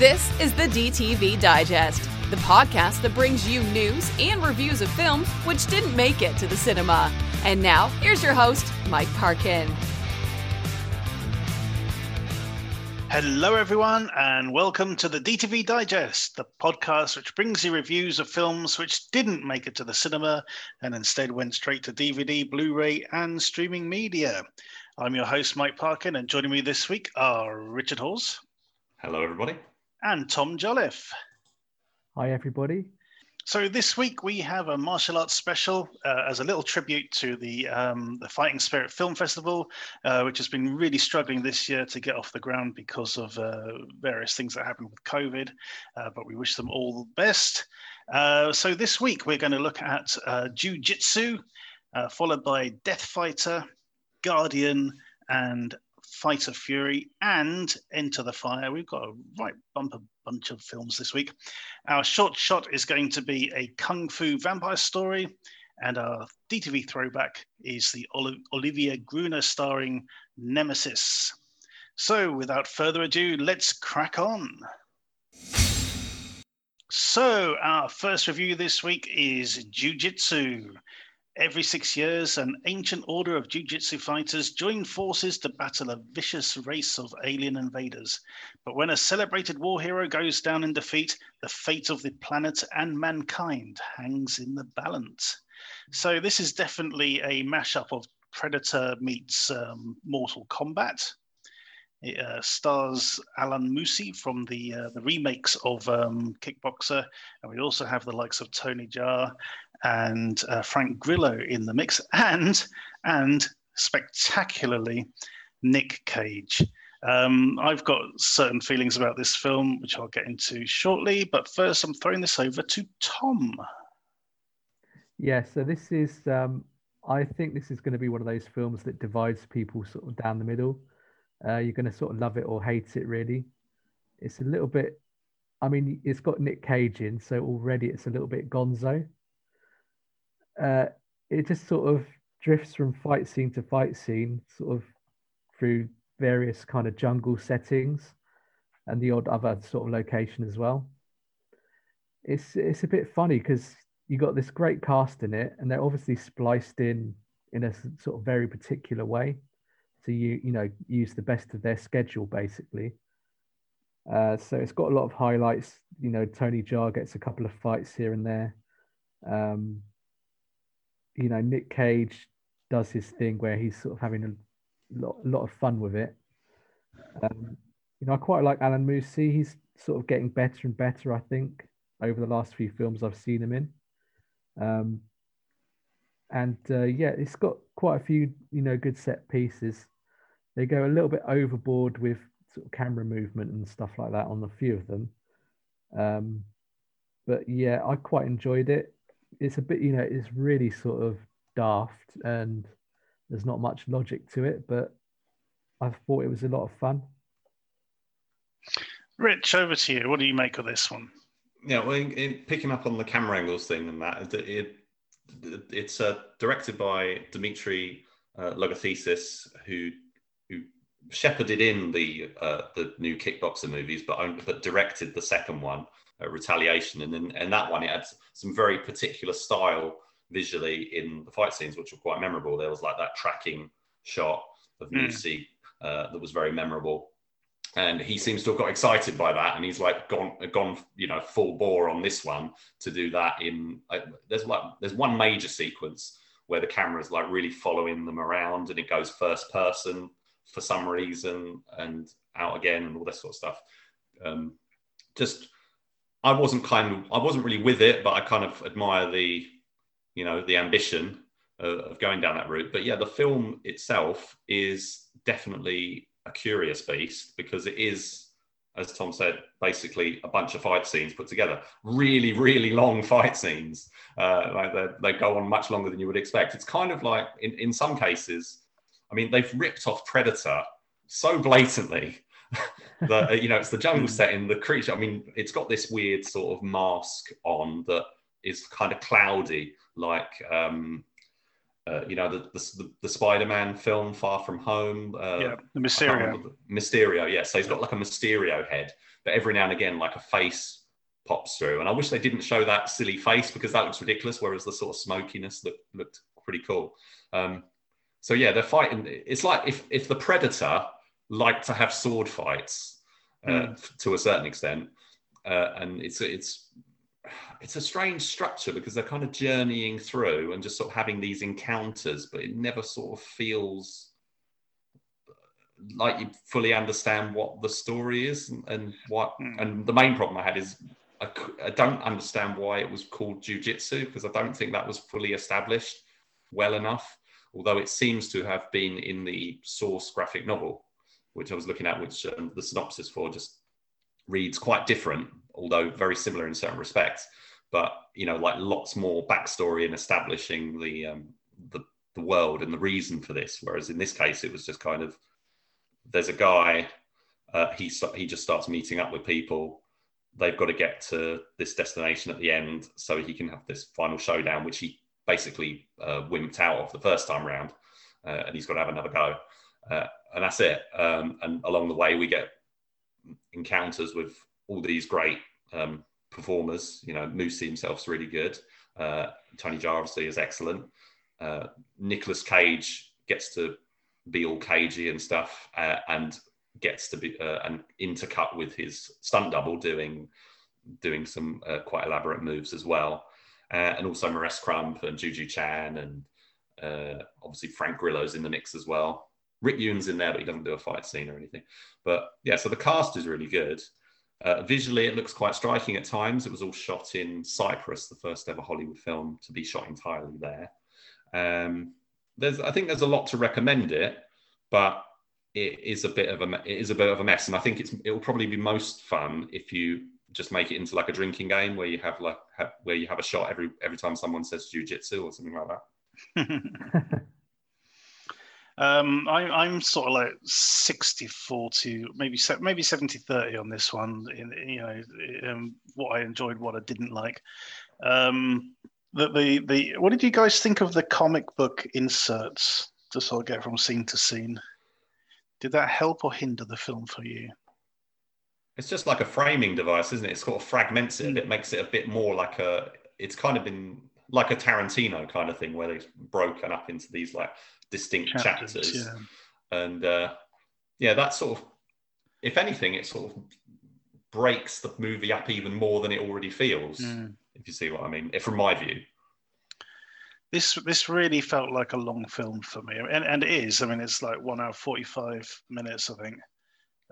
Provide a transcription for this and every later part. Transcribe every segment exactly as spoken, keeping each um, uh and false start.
This is the D T V Digest, the podcast that brings you news and reviews of films which didn't make it to the cinema. And now, here's your host, Mike Parkin. Hello everyone and welcome to the D T V Digest, the podcast which brings you reviews of films which didn't make it to the cinema and instead went straight to D V D, Blu-ray and streaming media. I'm your host Mike Parkin, and joining me this week are Richard Hawes. Hello everybody. And Tom Jolliffe. Hi everybody. So this week we have a martial arts special uh, as a little tribute to the um, the Fighting Spirit Film Festival, uh, which has been really struggling this year to get off the ground because of uh, various things that happened with COVID, uh, but we wish them all the best. Uh, so this week we're going to look at uh, Jiu-Jitsu, uh, followed by Death Fighter, Guardian, and Fight of Fury, and Enter the Fire. We've got a right bumper bunch of films this week. Our short shot is going to be a Kung Fu vampire story, and our D T V throwback is the Olivia Gruner starring Nemesis. So without further ado, let's crack on. So our first review this week is Jiu-Jitsu. Every six years, an ancient order of jiu-jitsu fighters join forces to battle a vicious race of alien invaders. But when a celebrated war hero goes down in defeat, the fate of the planet and mankind hangs in the balance. So this is definitely a mashup of Predator meets um, Mortal Kombat. It uh, stars Alain Moussi from the uh, the remakes of um, Kickboxer, and we also have the likes of Tony Jaa and uh, Frank Grillo in the mix, and and spectacularly Nick Cage. Um, I've got certain feelings about this film, which I'll get into shortly, but first I'm throwing this over to Tom. Yeah, so this is, um, I think this is going to be one of those films that divides people sort of down the middle. Uh, you're going to sort of love it or hate it, really. It's a little bit, I mean, it's got Nick Cage in, so already it's a little bit gonzo. Uh, it just sort of drifts from fight scene to fight scene, sort of through various kind of jungle settings and the odd other sort of location as well. It's it's a bit funny because you got this great cast in it, and they're obviously spliced in in a sort of very particular way. So you you know use the best of their schedule basically. Uh, so it's got a lot of highlights. You know, Tony Jaa gets a couple of fights here and there. Um, You know, Nick Cage does his thing where he's sort of having a lot, lot of fun with it. Um, you know, I quite like Alain Moussi. He's sort of getting better and better, I think, over the last few films I've seen him in. Um, and uh, yeah, it's got quite a few, you know, good set pieces. They go a little bit overboard with sort of camera movement and stuff like that on a few of them. Um, but yeah, I quite enjoyed it. It's a bit, you know, it's really sort of daft and there's not much logic to it, but I thought it was a lot of fun. Rich, over to you. What do you make of this one? Yeah, well, in, in picking up on the camera angles thing and that, it, it it's uh, directed by Dimitri uh, Logothesis, who who shepherded in the uh, the new Kickboxer movies, but owned, but directed the second one. Uh, retaliation, and then and that one it had some very particular style visually in the fight scenes, which were quite memorable. There was like that tracking shot of Moussi mm. uh, that was very memorable, and he seems to have got excited by that, and he's like gone gone you know full bore on this one to do that in uh, there's like there's one major sequence where the camera's like really following them around, and it goes first person for some reason and out again and all this sort of stuff. Um, just I wasn't kind of, I wasn't really with it, but I kind of admire the, you know, the ambition of, of going down that route. But yeah, the film itself is definitely a curious beast because it is, as Tom said, basically a bunch of fight scenes put together. Really, really long fight scenes. Uh, like they go on much longer than you would expect. It's kind of like, in, in some cases, I mean, they've ripped off Predator so blatantly. the, you know, it's the jungle setting, the creature. I mean, it's got this weird sort of mask on that is kind of cloudy, like um, uh, you know, the the, the Spider-Man film, Far From Home. Uh, yeah, the Mysterio. Mysterio, yeah. So he's got like a Mysterio head, but every now and again, like a face pops through. And I wish they didn't show that silly face because that looks ridiculous, whereas the sort of smokiness looked, looked pretty cool. Um, so, yeah, they're fighting. It's like if, if the Predator liked to have sword fights uh, mm. to a certain extent, uh, and it's it's... it's a strange structure because they're kind of journeying through and just sort of having these encounters, but it never sort of feels like you fully understand what the story is and, and what, and the main problem I had is I, I don't understand why it was called Jiu-Jitsu because I don't think that was fully established well enough, although it seems to have been in the source graphic novel, which I was looking at, which um, the synopsis for just reads quite different, although very similar in certain respects, but, you know, like lots more backstory in establishing the, um, the the world and the reason for this. Whereas in this case, it was just kind of, there's a guy, uh, he, he just starts meeting up with people. They've got to get to this destination at the end so he can have this final showdown, which he basically uh, wimped out of the first time round, uh, and he's got to have another go. Uh, and that's it. Um, and along the way, we get encounters with all these great um, performers. You know, Moussi himself's really good. Uh, Tony Jaa obviously is excellent. Uh, Nicolas Cage gets to be all cagey and stuff, uh, and gets to be uh, and intercut with his stunt double doing doing some uh, quite elaborate moves as well. Uh, and also Maurice Crump and Juju Chan, and uh, obviously Frank Grillo's in the mix as well. Rick Yune's in there, but he doesn't do a fight scene or anything. But yeah, so the cast is really good. Uh, visually, it looks quite striking at times. It was all shot in Cyprus, the first ever Hollywood film to be shot entirely there. Um, there's, I think, there's a lot to recommend it, but it is a bit of a it is a bit of a mess. And I think it's it will probably be most fun if you just make it into like a drinking game where you have like have, where you have a shot every every time someone says jiu-jitsu or something like that. Um, I, I'm sort of like sixty forty, maybe maybe seventy thirty on this one. In, you know, in what I enjoyed, what I didn't like. Um, the, the the what did you guys think of the comic book inserts to sort of get from scene to scene? Did that help or hinder the film for you? It's just like a framing device, isn't it? It sort of fragments it mm. a bit, makes it a bit more like a. It's kind of been like a Tarantino kind of thing where they've broken up into these like distinct chapters, chapters. Yeah. And uh, yeah, that sort of, if anything, it sort of breaks the movie up even more than it already feels, mm. if you see what I mean, from my view. This this really felt like a long film for me, and, and it is. I mean, it's like one hour, forty-five minutes, I think.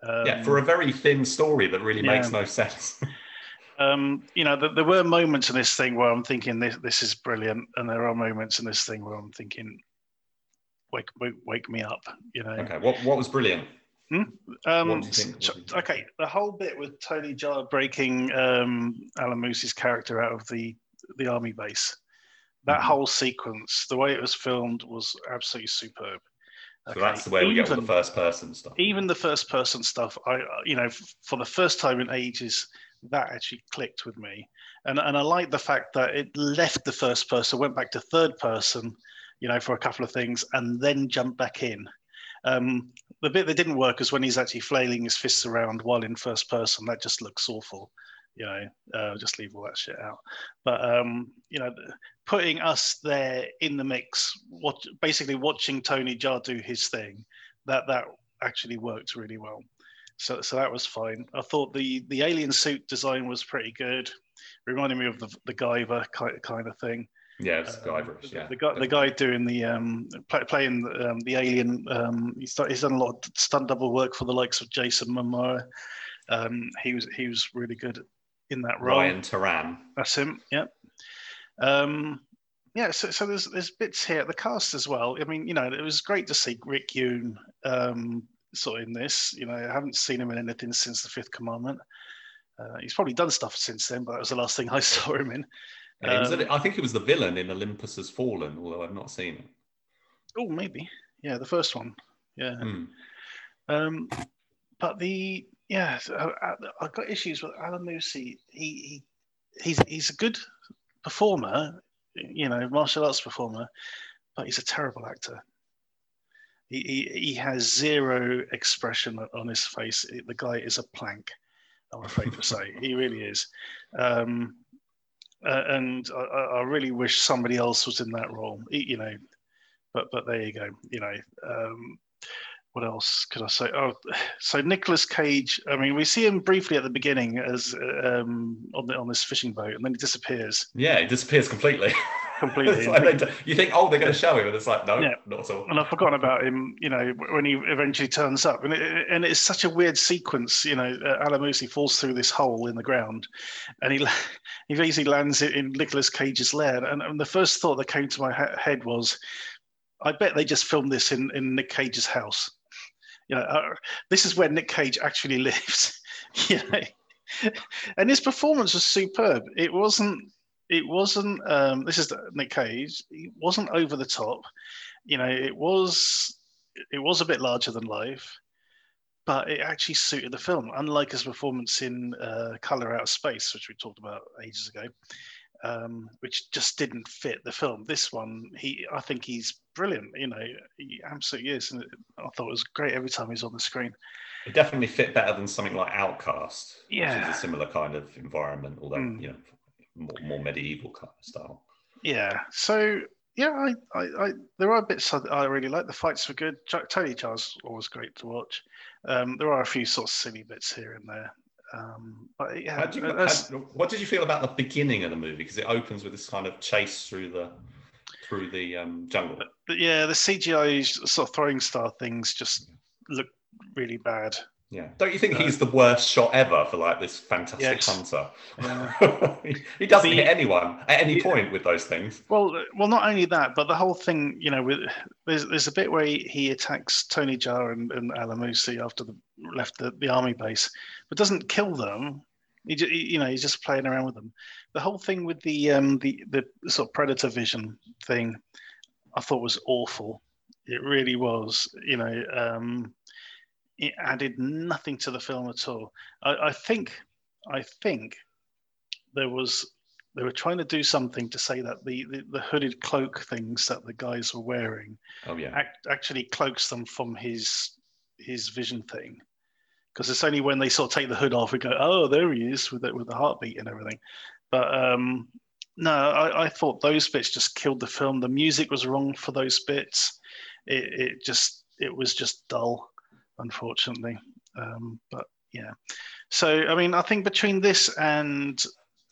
Um, yeah, for a very thin story that really yeah. makes no sense. Um, you know, there were moments in this thing where I'm thinking this this is brilliant, and there are moments in this thing where I'm thinking, wake wake, wake me up, you know. Okay, what what was brilliant? Hmm? Um, what so, was okay, the whole bit with Tony Jaa breaking um, Alain Moussi's character out of the, the army base. That mm-hmm. whole sequence, the way it was filmed, was absolutely superb. Okay. So that's the way even, we get all the first person stuff. Even the first person stuff, I you know, for the first time in ages, that actually clicked with me, and and I like the fact that it left the first person, went back to third person, you know, for a couple of things, and then jumped back in. Um, the bit that didn't work is when he's actually flailing his fists around while in first person. That just looks awful, you know. Uh, just leave all that shit out. But um, you know, putting us there in the mix, what basically watching Tony Jaa do his thing, that that actually worked really well. So, so that was fine. I thought the, the alien suit design was pretty good. Reminded me of the the Guyver kind of thing. Yeah, it's um, Guyverish. Yeah, the, the guy the guy doing the um play, playing the, um, the alien. Um, he's done a lot of stunt double work for the likes of Jason Momoa. Um, he was he was really good in that role. Ryan Tarran. That's him. Yeah. Um, yeah. So, so there's there's bits here. The cast as well. I mean, you know, it was great to see Rick Yune. Um, sort of in this, you know, I haven't seen him in anything since the Fifth Commandment. Uh, he's probably done stuff since then, but that was the last thing I saw him in. Um, yeah, was a, I think he was the villain in Olympus Has Fallen, although I've not seen it. Oh, maybe. Yeah, the first one. Yeah. Mm. Um, but the, yeah, I, I've got issues with Alain Moussi. He, he, he's, he's a good performer, you know, martial arts performer, Like, he's a terrible actor. He, he he has zero expression on his face. The guy is a plank, I'm afraid to say. He really is. Um, uh, and I, I really wish somebody else was in that role, you know. But but there you go. You know, um, what else could I say? Oh, so Nicolas Cage. I mean, we see him briefly at the beginning as um, on the, on this fishing boat, and then he disappears. Yeah, he disappears completely. Completely. Like they, you think, oh, they're going to show him, and it's like, no, yeah. not at all. And I've forgotten about him, you know, when he eventually turns up, and it, and it's such a weird sequence, you know. Uh, Alain Moussi falls through this hole in the ground, and he he basically lands in Nicolas Cage's lair. And, and the first thought that came to my ha- head was, I bet they just filmed this in, in Nick Cage's house. You know, uh, this is where Nick Cage actually lives. You know, and his performance was superb. It wasn't. It wasn't, um, this is Nick Cage, it wasn't over the top. You know, it was it was a bit larger than life, but it actually suited the film, unlike his performance in uh, Colour Out of Space, which we talked about ages ago, um, which just didn't fit the film. This one, he, I think he's brilliant, you know, he absolutely is. And I thought it was great every time he's on the screen. It definitely fit better than something like Outcast, yeah. which is a similar kind of environment, although, mm. you know, More, more medieval kind of style. Yeah. So yeah, I, I, I there are bits I, I really like. The fights were good. Ch- Tony Jaa's always great to watch. Um, there are a few sort of silly bits here and there. Um, but yeah. How did you, how, what did you feel about the beginning of the movie? Because it opens with this kind of chase through the through the um, jungle. Yeah, the C G I sort of throwing star things just look really bad. Yeah, don't you think uh, he's the worst shot ever for like this fantastic yes. hunter? Uh, he doesn't the, hit anyone at any yeah. point with those things. Well, well, not only that, but the whole thing, you know, with there's there's a bit where he, he attacks Tony Jaa and, and Alain Moussi after the left the, the army base, but doesn't kill them. He, he, you know, he's just playing around with them. The whole thing with the um the the sort of predator vision thing, I thought was awful. It really was, you know. Um, It added nothing to the film at all. I, I think, I think, there was they were trying to do something to say that the, the, the hooded cloak things that the guys were wearing, oh, yeah. act, actually cloaks them from his his vision thing, because it's only when they sort of take the hood off we go, oh, there he is with the, with the heartbeat and everything. But um, no, I, I thought those bits just killed the film. The music was wrong for those bits. It, it just it was just dull. Unfortunately, um, but yeah. So I mean, I think between this and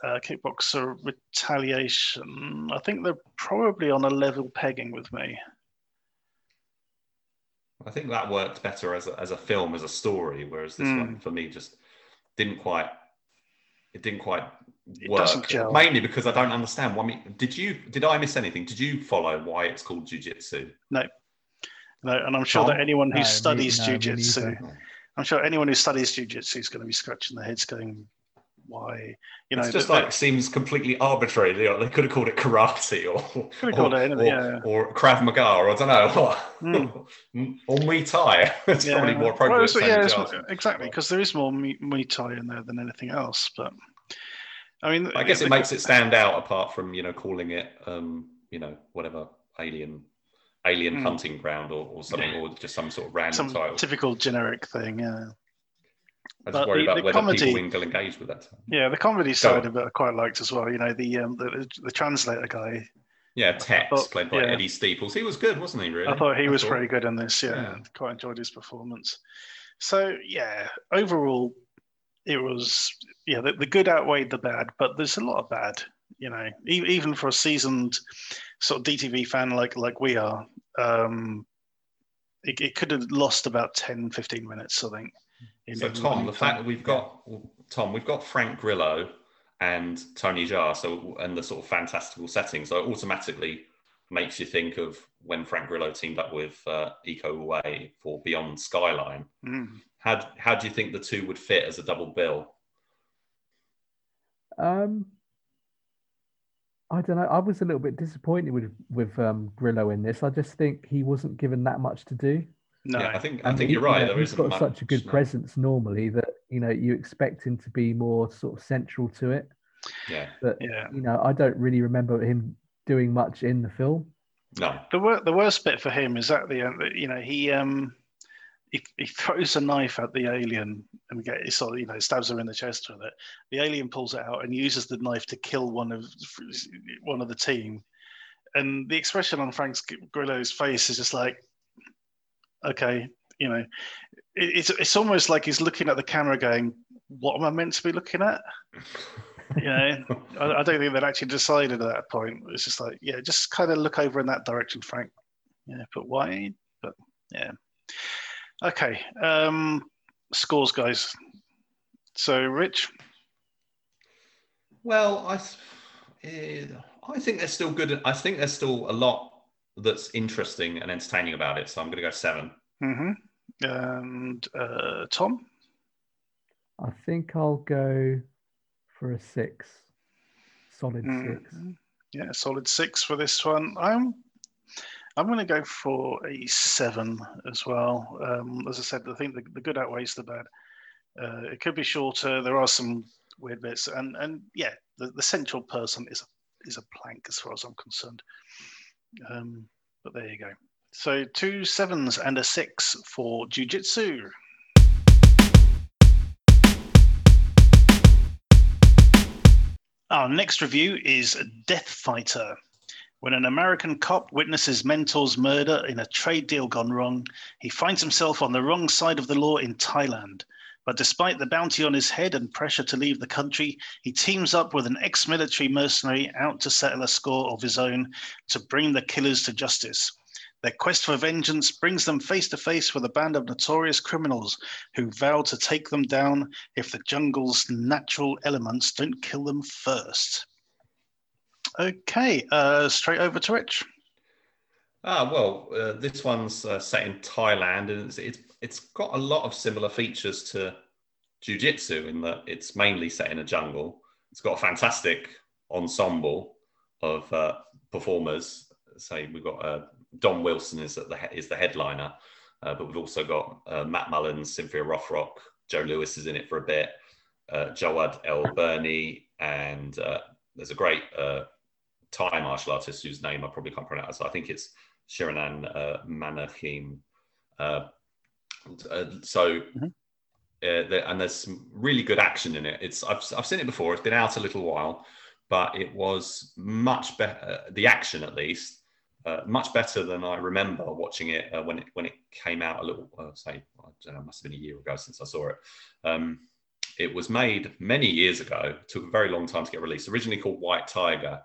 uh, Kickboxer Retaliation, I think they're probably on a level pegging with me. I think that worked better as a, as a film, as a story, whereas this mm. one for me just didn't quite. It didn't quite work. Mainly because I don't understand. Why, I mean, did you? Did I miss anything? Did you follow why it's called Jiu-Jitsu? No. No, and I'm sure oh, that anyone who no, studies no, jiu-jitsu, I'm sure anyone who studies jiu-jitsu is going to be scratching their heads, going, "Why?" You know, it's just like seems completely arbitrary. You know, they could have called it karate, or or, called it anything, or, yeah. or Krav Maga, or I don't know, mm. or Muay Thai. It's yeah. probably more appropriate. Well, yeah, more, exactly, because there is more Muay Thai in there than anything else. But I mean, I guess the, it makes the, it stand out apart from you know calling it, um, you know, whatever alien. Alien mm. hunting ground or, or something, yeah. or just some sort of random some title. Typical generic thing, yeah. I just but worry the, about the whether comedy, people will engage with that. Yeah, the comedy Go side on. of it I quite liked as well. You know, the um, the, the translator guy. Yeah, Tex, thought, played by yeah. Eddie Steeples. He was good, wasn't he, really? I thought he I was thought. pretty good in this, yeah. yeah. Quite enjoyed his performance. So, yeah, overall, it was, yeah, the, the good outweighed the bad, but there's a lot of bad. You know, even for a seasoned sort of D T V fan like like we are, um, it, it could have lost about ten, fifteen minutes, I think. So Tom, the fact that we've got Tom, we've got Frank Grillo and Tony Jaa, so and the sort of fantastical setting, so it automatically makes you think of when Frank Grillo teamed up with uh, Eco Away for Beyond Skyline. Mm. How how do you think the two would fit as a double bill? Um. I don't know. I was a little bit disappointed with with um, Grillo in this. I just think he wasn't given that much to do. No, yeah, I think I and think he, you're right. You know, there he's got much, such a good no. presence normally that you know you expect him to be more sort of central to it. Yeah, but yeah. you know I don't really remember him doing much in the film. No. The wor- the worst bit for him is at the end. You know, he um he, he throws a knife at the alien and get sort of, you know, stabs her in the chest with it. The alien pulls it out and uses the knife to kill one of one of the team. And the expression on Frank Grillo's face is just like, okay, you know, it, it's it's almost like he's looking at the camera going, what am I meant to be looking at? You know, I, I don't think they'd actually decided at that point. It's just like, yeah, just kind of look over in that direction, Frank. Yeah, but why? But yeah. Okay. Um, scores, guys. So, Rich? Well, I, I think they're still good. I think there's still a lot that's interesting and entertaining about it. So I'm going to go seven. Mm-hmm. And uh, Tom? I think I'll go for a six. Solid mm. six. Yeah, solid six for this one. I'm I'm going to go for a seven as well. Um, as I said, I think the, the good outweighs the bad. Uh, it could be shorter. There are some weird bits. And, and yeah, the, the central person is a, is a plank as far as I'm concerned. Um, but there you go. So two sevens and a six for Jiu-Jitsu. Our next review is Death Fighter. When an American cop witnesses mentor's murder in a trade deal gone wrong, he finds himself on the wrong side of the law in Thailand. But despite the bounty on his head and pressure to leave the country, he teams up with an ex-military mercenary out to settle a score of his own to bring the killers to justice. Their quest for vengeance brings them face to face with a band of notorious criminals who vow to take them down if the jungle's natural elements don't kill them first. Okay, uh, straight over to Rich. Ah, well, uh, this one's uh, set in Thailand, and it's, it's it's got a lot of similar features to Jiu-Jitsu in that it's mainly set in a jungle. It's got a fantastic ensemble of uh, performers. Say so we've got uh, Don Wilson is at the he- is the headliner, uh, but we've also got uh, Matt Mullins, Cynthia Rothrock, Joe Lewis is in it for a bit, uh, Jawad El Burney, and uh, there's a great uh, Thai martial artist whose name I probably can't pronounce. I think it's Shirinan uh, Manahim. Uh, uh, so, mm-hmm. uh, there, and there's some really good action in it. It's I've I've seen it before. It's been out a little while, but it was much better. The action, at least. Uh, much better than I remember watching it uh, when it when it came out a little, uh, say, I don't know, it must have been a year ago since I saw it. Um, it was made many years ago, took a very long time to get released, originally called White Tiger.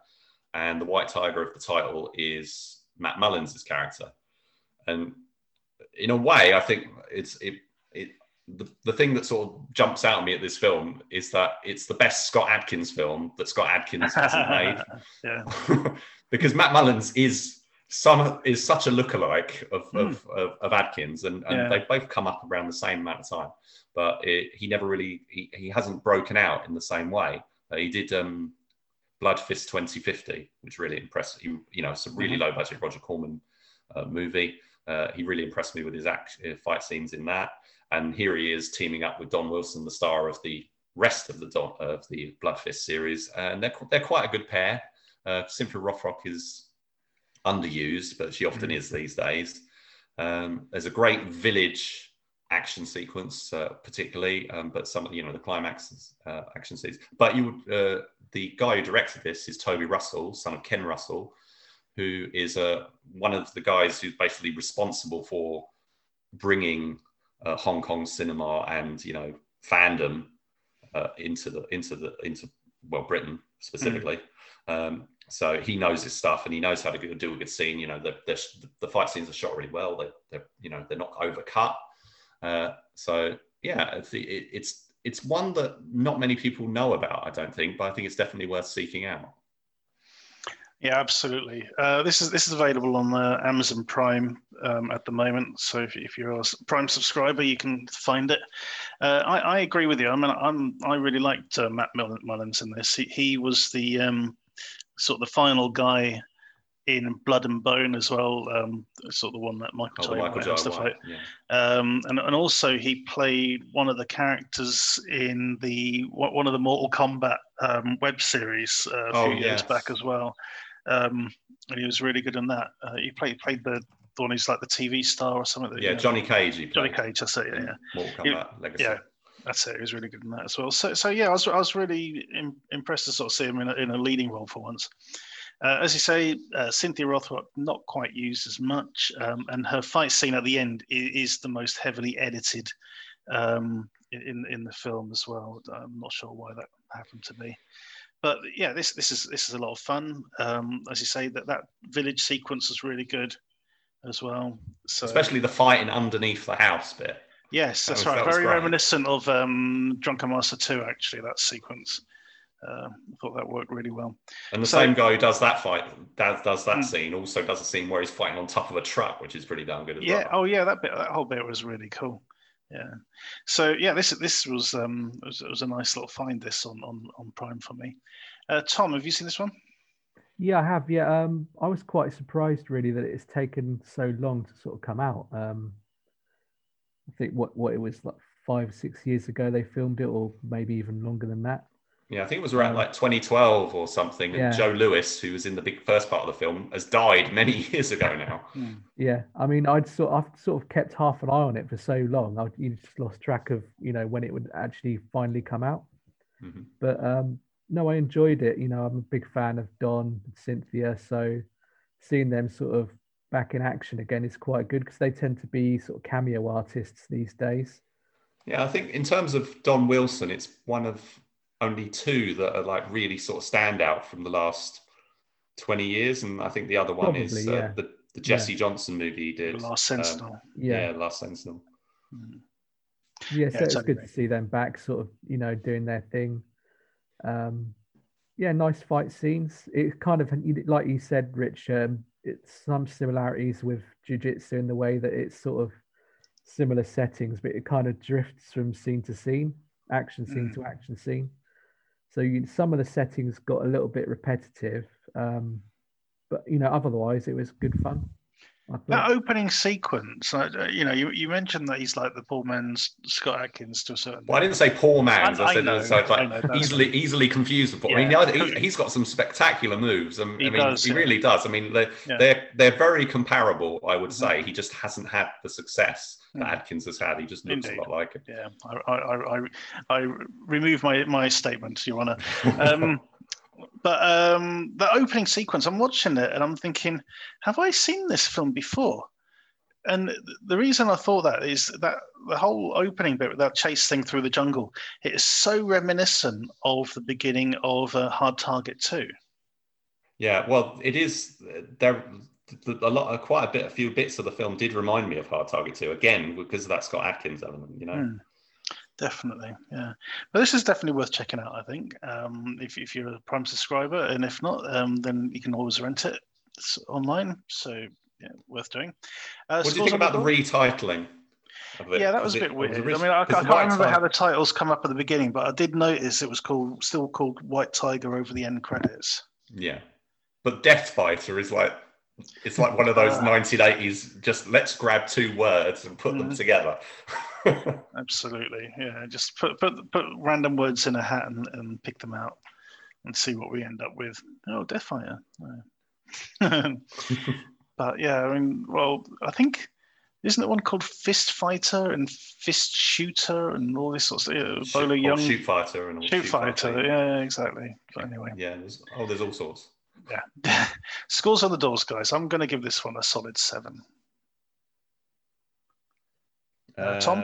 And the White Tiger of the title is Matt Mullins' character. And in a way, I think it's it, it the, the thing that sort of jumps out at me at this film is that it's the best Scott Adkins film that Scott Adkins hasn't made. Yeah. Because Matt Mullins is... Some is such a lookalike of, mm. of, of, of Adkins, and, and yeah. they both come up around the same amount of time, but it, he never really, he, he hasn't broken out in the same way. Uh, he did um, Blood Fist twenty fifty, which really impressed, he, you know, it's a really low budget Roger Corman uh, movie. Uh, he really impressed me with his action, fight scenes in that. And here he is teaming up with Don Wilson, the star of the rest of the Don, of the Blood Fist series. And they're, they're quite a good pair. Uh, Cynthia Rothrock is underused, but she often mm. is these days. Um, there's a great village action sequence, uh, particularly, um, but some of you know the climax uh, action scenes. But you, uh, the guy who directed this is Toby Russell, son of Ken Russell, who is uh, one of the guys who's basically responsible for bringing uh, Hong Kong cinema and you know fandom uh, into the into the into well Britain specifically. Mm. Um, So he knows his stuff, and he knows how to do a good scene. You know, the the, the fight scenes are shot really well. They, they're, you know, they're not overcut. Uh, so yeah, it's, it, it's it's one that not many people know about, I don't think, but I think it's definitely worth seeking out. Yeah, absolutely. Uh, this is this is available on uh, Amazon Prime um, at the moment. So if, if you're a Prime subscriber, you can find it. Uh, I, I agree with you. I mean, I'm I really liked uh, Matt Mullins in this. He, he was the um, sort of the final guy in Blood and Bone as well, um, sort of the one that Michael oh, Jai has to fight. Yeah. Um, and, and also he played one of the characters in the one of the Mortal Kombat um, web series uh, a few oh, years yes. back as well. Um, and he was really good in that. Uh, he played played the, the one who's like the T V star or something. That, yeah, you know, Johnny Cage. He Johnny Cage, that's it. Yeah, Mortal Kombat he, Legacy. Yeah, that's it. He was really good in that as well. So, so yeah, I was I was really in, impressed to sort of see him in a, in a leading role for once. Uh, as you say, uh, Cynthia Rothrock not quite used as much, um, and her fight scene at the end is, is the most heavily edited um, in in the film as well. I'm not sure why that happened to be, but yeah, this this is this is a lot of fun. Um, as you say, that that village sequence was really good as well. So especially the fighting underneath the house bit. Yes, that's that was, right. That Very great. Reminiscent of um, Drunken Master two, actually, that sequence. Uh, I thought that worked really well. And the so, same guy who does that fight, does, does that mm, scene, also does a scene where he's fighting on top of a truck, which is pretty damn good as yeah, well. Yeah, oh yeah, that bit, that whole bit was really cool. Yeah. So yeah, this this was um, it was, it was a nice little find. This on on, on Prime for me. Uh, Tom, have you seen this one? Yeah, I have. Yeah, um, I was quite surprised really that it's taken so long to sort of come out. Um, I think what what it was like five six years ago they filmed it, or maybe even longer than that. Yeah, I think it was around like twenty twelve or something. Yeah. And Joe Lewis, who was in the big first part of the film, has died many years ago now. Yeah, I mean, I'd sort, I've sort of kept half an eye on it for so long. I you just lost track of, you know, when it would actually finally come out. Mm-hmm. But um, no, I enjoyed it. You know, I'm a big fan of Don and Cynthia, so seeing them sort of back in action again is quite good because they tend to be sort of cameo artists these days. Yeah, I think in terms of Don Wilson, it's one of only two that are like really sort of stand out from the last twenty years. And I think the other one Probably, is uh, yeah. the, the Jesse yeah. Johnson movie he did. The Last Sentinel. Um, yeah. yeah, Last Sentinel. Mm. Yeah, so yeah, it's totally good to see them back sort of, you know, doing their thing. Um, yeah, nice fight scenes. It kind of, like you said, Rich, um, it's some similarities with Jiu-Jitsu in the way that it's sort of similar settings, but it kind of drifts from scene to scene, action scene mm. to action scene. So you, some of the settings got a little bit repetitive, um, but, you know, otherwise it was good fun. That opening sequence, uh, you know, you, you mentioned that he's like the poor man's Scott Adkins to a certain Well, point. I didn't say poor man's. I, I said know, no, so it's like know, easily right. easily confused with poor. Yeah. I mean, he, he's got some spectacular moves. I mean, he, does, he yeah. really does. I mean, they're, yeah. they're, they're very comparable, I would mm-hmm. say. He just hasn't had the success that mm-hmm. Adkins has had. He just looks Indeed. a lot like him. Yeah, I I, I, I remove my, my statement, Your Honour. Um, But um, the opening sequence, I'm watching it and I'm thinking, have I seen this film before? And the reason I thought that is that the whole opening bit with that chase thing through the jungle, it is so reminiscent of the beginning of uh, Hard Target two. Yeah, well, it is. There, a lot, quite a bit, a few bits of the film did remind me of Hard Target two again because of that Scott Adkins element, you know. Mm. Definitely, yeah. But this is definitely worth checking out, I think, um, if, if you're a Prime subscriber. And if not, um, then you can always rent it it's online. So, yeah, worth doing. Uh, what do you think about the retitling? Yeah, that was a bit weird. I mean, I, I can't remember how the titles come up at the beginning, but I did notice it was called, still called White Tiger over the end credits. Yeah. But Death Fighter is like, it's like one of those uh, nineteen eighties, just let's grab two words and put mm. them together. Absolutely, yeah. Just put, put put random words in a hat and, and pick them out and see what we end up with. Oh, Death Fighter. Yeah. But yeah, I mean, well, I think, isn't there one called Fist Fighter and Fist Shooter and all this sort of stuff? Shoot, Bolo Young. Shoot Fighter and all Shoot, shoot Fighter, fighting. yeah, exactly. But anyway. Yeah, there's, oh, there's all sorts. Yeah. Scores on the doors, guys. I'm going to give this one a solid seven. Uh, uh, Tom?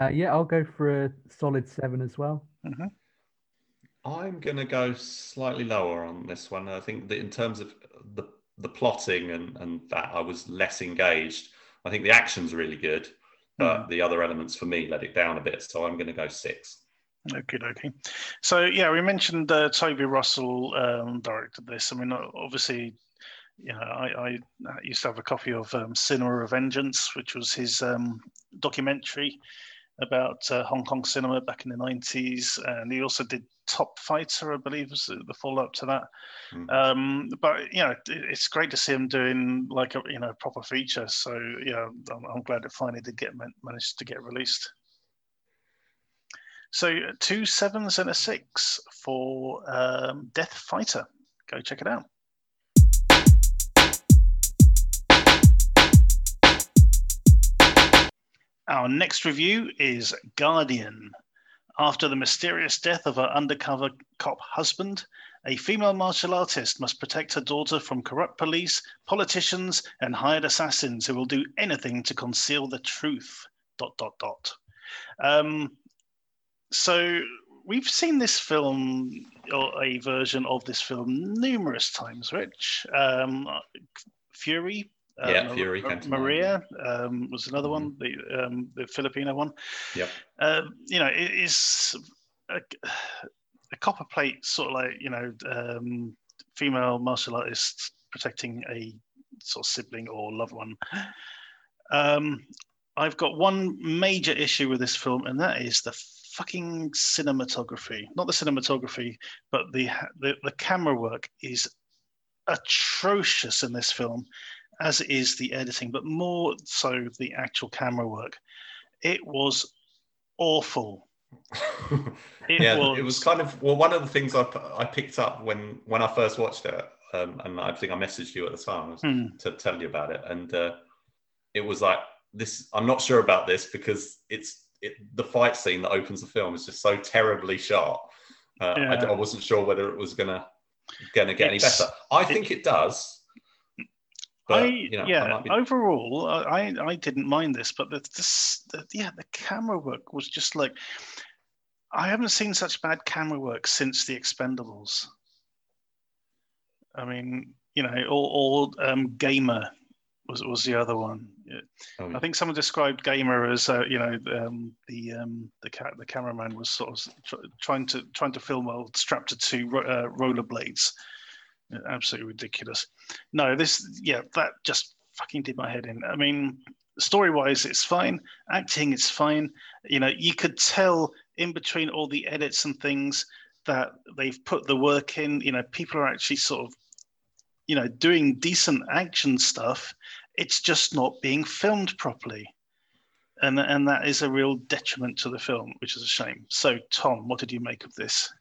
Uh, yeah, I'll go for a solid seven as well. Mm-hmm. I'm going to go slightly lower on this one. I think that in terms of the the plotting and, and that, I was less engaged. I think the action's really good, but mm. the other elements for me let it down a bit. So I'm going to go six. Okay, okay. So, yeah, we mentioned uh, Toby Russell um, directed this. I mean, obviously, you know, I, I used to have a copy of um, Cinema of Vengeance, which was his um, documentary about uh, Hong Kong cinema back in the nineties. And he also did Top Fighter, I believe, was the follow-up to that. Mm. Um, but, you know, it's great to see him doing, like, a you know, proper feature. So, yeah, I'm, I'm glad it finally did get managed to get released. So two sevens and a six for um, Death Fighter. Go check it out. Our next review is Guardian. After the mysterious death of her undercover cop husband, a female martial artist must protect her daughter from corrupt police, politicians, and hired assassins who will do anything to conceal the truth, dot, dot, dot. Um, so we've seen this film, or a version of this film, numerous times, Rich. Um, Fury. Um, yeah, Fury. Uh, Maria um, was another one, the um, the Filipino one. Yep. Uh, you know, it is a, a copper plate, sort of like, you know, um, female martial artist protecting a sort of sibling or loved one. Um, I've got one major issue with this film, and that is the fucking cinematography. Not the cinematography, but the the, the camera work is atrocious in this film, as is the editing, but more so the actual camera work. It was awful. It yeah, was... it was kind of, well, one of the things I, I picked up when, when I first watched it, um, and I think I messaged you at the time mm. to tell you about it, and uh, it was like, this, I'm not sure about this, because it's it, the fight scene that opens the film is just so terribly sharp. Uh, yeah. I, I wasn't sure whether it was going to get it's, any better. I think it, it does. But, I you know, yeah. Be... Overall, I I didn't mind this, but the, this the, yeah the camera work was just like, I haven't seen such bad camera work since The Expendables. I mean, you know, or, or um, Gamer was was the other one. Yeah. Oh, yeah. I think someone described Gamer as uh, you know um, the um, the ca- the cameraman was sort of tr- trying to trying to film while strapped to two ro- uh, rollerblades. Absolutely ridiculous. No, this, yeah, that just fucking did my head in. I mean, story-wise, it's fine. Acting, it's fine. You know, you could tell in between all the edits and things that they've put the work in. You know, people are actually sort of, you know, doing decent action stuff. It's just not being filmed properly. And, and that is a real detriment to the film, which is a shame. So, Tom, what did you make of this?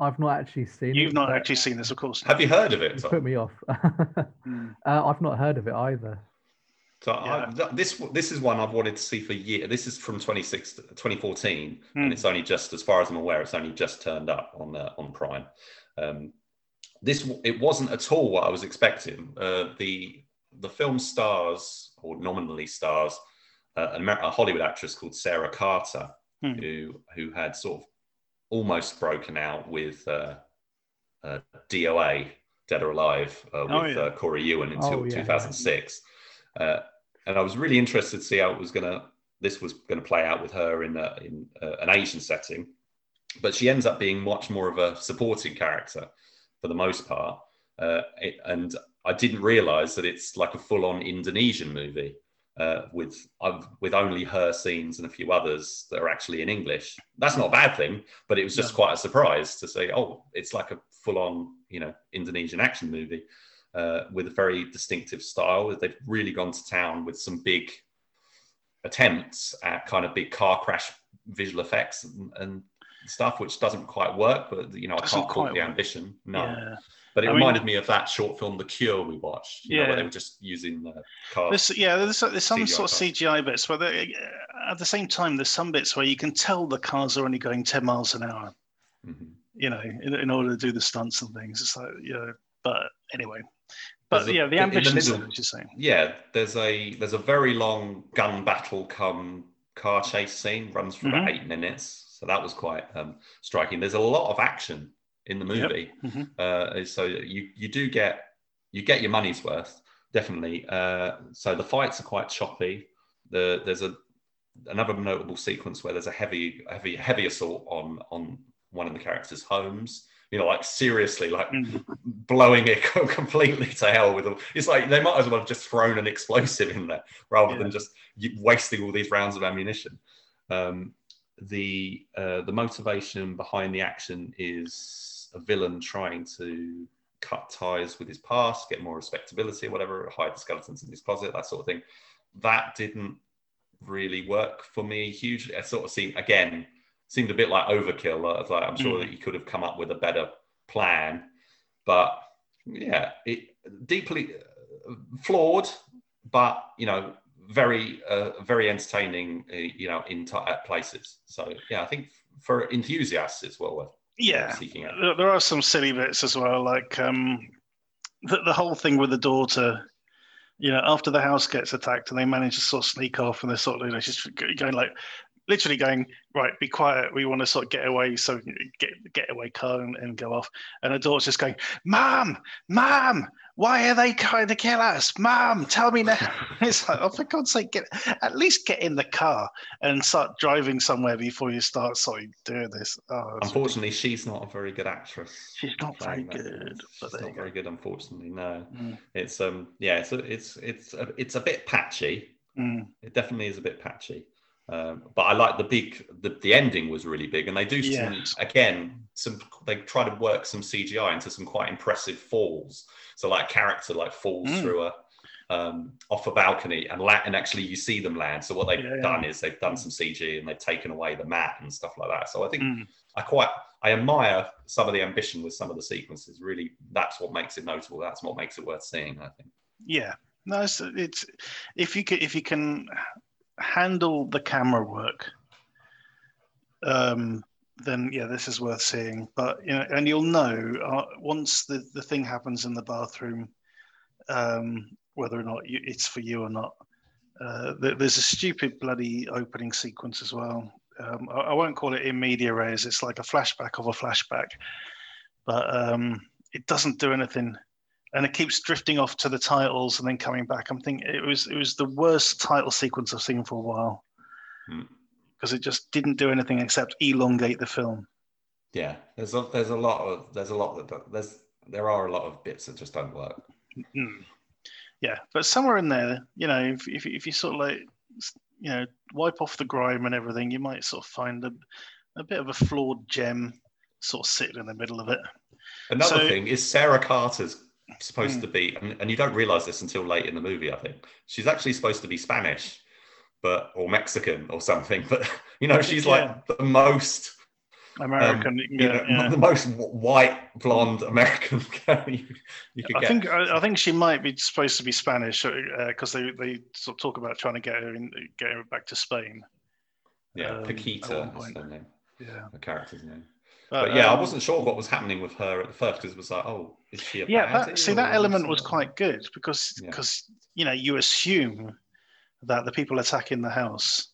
I've not actually seen. You've it, not actually seen this, of course. Have you heard of it? Tom? Put me off. mm. uh, I've not heard of it either. So yeah. I, this this is one I've wanted to see for years. This is from twenty fourteen, mm. and it's only just, as far as I'm aware, it's only just turned up on uh, on Prime. Um, this it wasn't at all what I was expecting. Uh, the the film stars, or nominally stars, uh, a Hollywood actress called Sarah Carter, mm. who who had sort of almost broken out with uh, uh, D O A, Dead or Alive, uh, with oh, yeah. uh, Corey Ewan until oh, yeah. two thousand six. Uh, and I was really interested to see how it was going to, this was going to play out with her in, a, in uh, an Asian setting. But she ends up being much more of a supporting character for the most part. Uh, it, and I didn't realise that it's like a full-on Indonesian movie. Uh, with uh, with only her scenes and a few others that are actually in English. That's not a bad thing, but it was just no. quite a surprise to say, oh, it's like a full-on, you know, Indonesian action movie uh, with a very distinctive style. They've really gone to town with some big attempts at kind of big car crash visual effects and, and stuff, which doesn't quite work, but, you know, I doesn't can't call it the ambition. No. Yeah. But it I reminded mean, me of that short film, The Cure, we watched. You yeah, know, where they were just using the car. There's, yeah, there's, there's some C G I sort of C G I bits, but at the same time, there's some bits where you can tell the cars are only going ten miles an hour. Mm-hmm. You know, in, in order to do the stunts and things. It's like, you know, but anyway. But there's yeah, a, the ambition is what you're saying. Yeah, there's a there's a very long gun battle come car chase scene, runs for mm-hmm. about eight minutes. So that was quite um, striking. There's a lot of action in the movie. Yep. Mm-hmm. Uh, so you, you do get, you get your money's worth, definitely. Uh, so the fights are quite choppy. The, there's a, another notable sequence where there's a heavy, heavy, heavy assault on, on one of the characters' homes, you know, like seriously, like mm-hmm. blowing it completely to hell with them. It's like, they might as well have just thrown an explosive in there rather yeah. than just wasting all these rounds of ammunition. Um, the, uh, the motivation behind the action is a villain trying to cut ties with his past, get more respectability, whatever, hide the skeletons in his closet, that sort of thing. That didn't really work for me hugely. I sort of seemed, again, seemed a bit like overkill. I was like, I'm sure mm. that you could have come up with a better plan, but yeah, it deeply flawed, but, you know, very, uh, very entertaining, uh, you know, in t- at places. So yeah, I think for enthusiasts, it's well worth yeah. seeking out. There are some silly bits as well, like um, the, the whole thing with the daughter. You know, after the house gets attacked and they manage to sort of sneak off, and they're sort of, you know, she's going like, literally going, right, be quiet. We want to sort of get away. So get get away car and, and go off. And her daughter's just going, Mom, Mom, why are they trying to kill us? Mom, tell me now. It's like, oh, for God's sake, get at least get in the car and start driving somewhere before you start sort of doing this. Oh, unfortunately, ridiculous. She's not a very good actress. She's not very that. good. But she's not very go. good, unfortunately. No, mm. it's um, yeah, it's a, it's it's a, it's a bit patchy. Mm. It definitely is a bit patchy. Um, but I like the big, the, the ending was really big, and they do some, yeah. again, some, they try to work some C G I into some quite impressive falls. So like a character like falls mm. through a, um, off a balcony and la- and actually you see them land. So what they've yeah, done yeah. is they've done some C G and they've taken away the mat and stuff like that. So I think mm. I quite, I admire some of the ambition with some of the sequences. Really, that's what makes it notable. That's what makes it worth seeing, I think. Yeah, no, it's, it's if you can, if you can handle the camera work, um, then yeah, this is worth seeing. But you know, and you'll know uh, once the, the thing happens in the bathroom, um, whether or not you, it's for you or not. Uh, th- there's a stupid bloody opening sequence as well. Um, I, I won't call it in media res. It's like a flashback of a flashback, but um, it doesn't do anything. And it keeps drifting off to the titles and then coming back. I'm thinking it was it was the worst title sequence I've seen for a while, because hmm. it just didn't do anything except elongate the film. Yeah, there's a, there's a lot of there's a lot that there's there are a lot of bits that just don't work. Mm-hmm. Yeah, but somewhere in there, you know, if, if if you sort of like you know wipe off the grime and everything, you might sort of find a a bit of a flawed gem sort of sitting in the middle of it. Another so, thing is Sarah Carter's supposed mm. to be, and, and you don't realize this until late in the movie, I think. She's actually supposed to be Spanish, but or Mexican or something. But you know, she's yeah. like the most American, um, you yeah, know, yeah. the most white blonde American. you, you could I get. think I, I think she might be supposed to be Spanish because uh, they they sort of talk about trying to get her in, get her back to Spain. Yeah, um, Paquita is her name. Yeah, the character's name. But, but yeah, um, I wasn't sure what was happening with her at the first, because it was like, oh, is she a yeah, bad? Yeah, see, that element was quite good because, because yeah. you know, you assume that the people attacking the house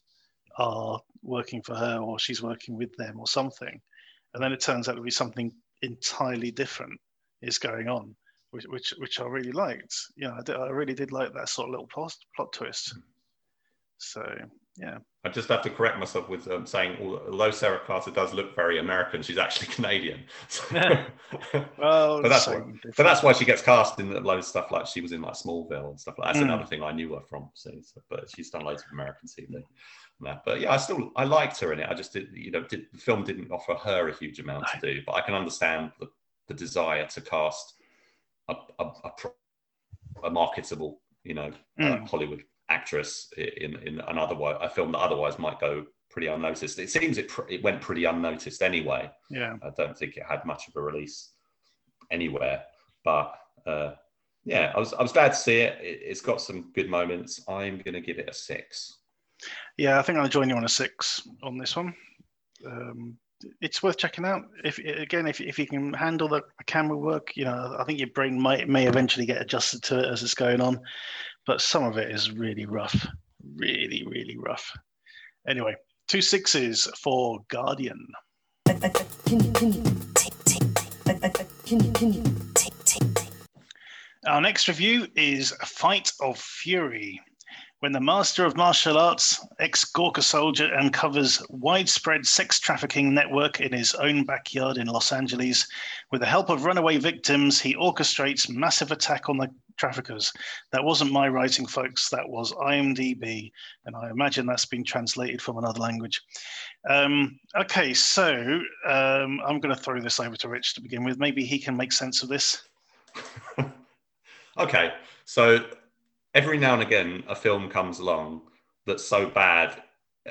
are working for her or she's working with them or something. And then it turns out to be something entirely different is going on, which which, which I really liked. You know, I, did, I really did like that sort of little plot, plot twist. So... Yeah, I just have to correct myself with um, saying, although Sarah Carter does look very American, she's actually Canadian. So, yeah. well, but, that's so why, but that's why she gets cast in a load of stuff, like she was in like Smallville and stuff like that. That's mm. another thing I knew her from. So, so, but she's done loads of American T V. And that. But yeah, I still I liked her in it. I just did, you know, did, the film didn't offer her a huge amount no. to do, but I can understand the, the desire to cast a a, a, a marketable, you know, mm. uh, Hollywood actress in in another a film that otherwise might go pretty unnoticed. It seems it pr- it went pretty unnoticed anyway. Yeah, I don't think it had much of a release anywhere. But uh, yeah, I was I was glad to see it. it. It's got some good moments. I'm gonna give it a six. Yeah, I think I'll join you on a six on this one. Um, it's worth checking out. If again, if if you can handle the camera work, you know, I think your brain might may eventually get adjusted to it as it's going on. But some of it is really rough, really, really rough. Anyway, two sixes for Guardian. Our next review is Fight of Fury. When the master of martial arts, ex-Gorka soldier, uncovers widespread sex trafficking network in his own backyard in Los Angeles, with the help of runaway victims, he orchestrates massive attack on the traffickers. That wasn't my writing, folks. That was I M D B, and I imagine that's been translated from another language. Um, okay, so um, I'm going to throw this over to Rich to begin with. Maybe he can make sense of this. Okay, so... every now and again, a film comes along that's so bad,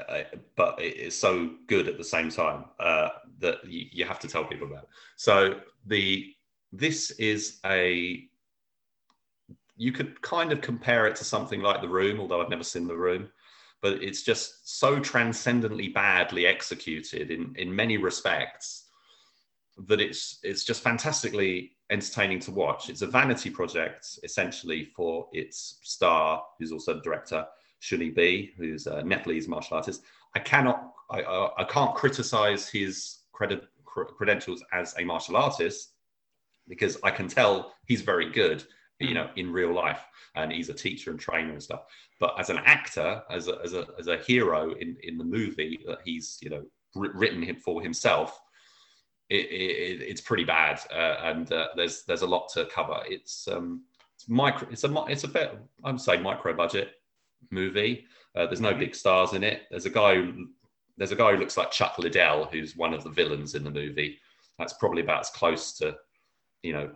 uh, but it is so good at the same time uh, that you, you have to tell people about it. So the this is a you could kind of compare it to something like The Room, although I've never seen The Room, but it's just so transcendently badly executed in, in many respects that it's it's just fantastically entertaining to watch. It's a vanity project, essentially, for its star, who's also the director, Shunny B, who's a Nepalese martial artist. I cannot, I, I, I can't criticize his cred, credentials as a martial artist, because I can tell he's very good, you know, in real life, and he's a teacher and trainer and stuff. But as an actor, as a as a as a hero in, in the movie that he's, you know, written him for himself, it, it, it's pretty bad, uh, and uh, there's there's a lot to cover. It's um it's micro, it's a it's a fair, I'm saying micro budget movie. Uh, there's no big stars in it. There's a guy who, there's a guy who looks like Chuck Liddell, who's one of the villains in the movie. That's probably about as close to, you know,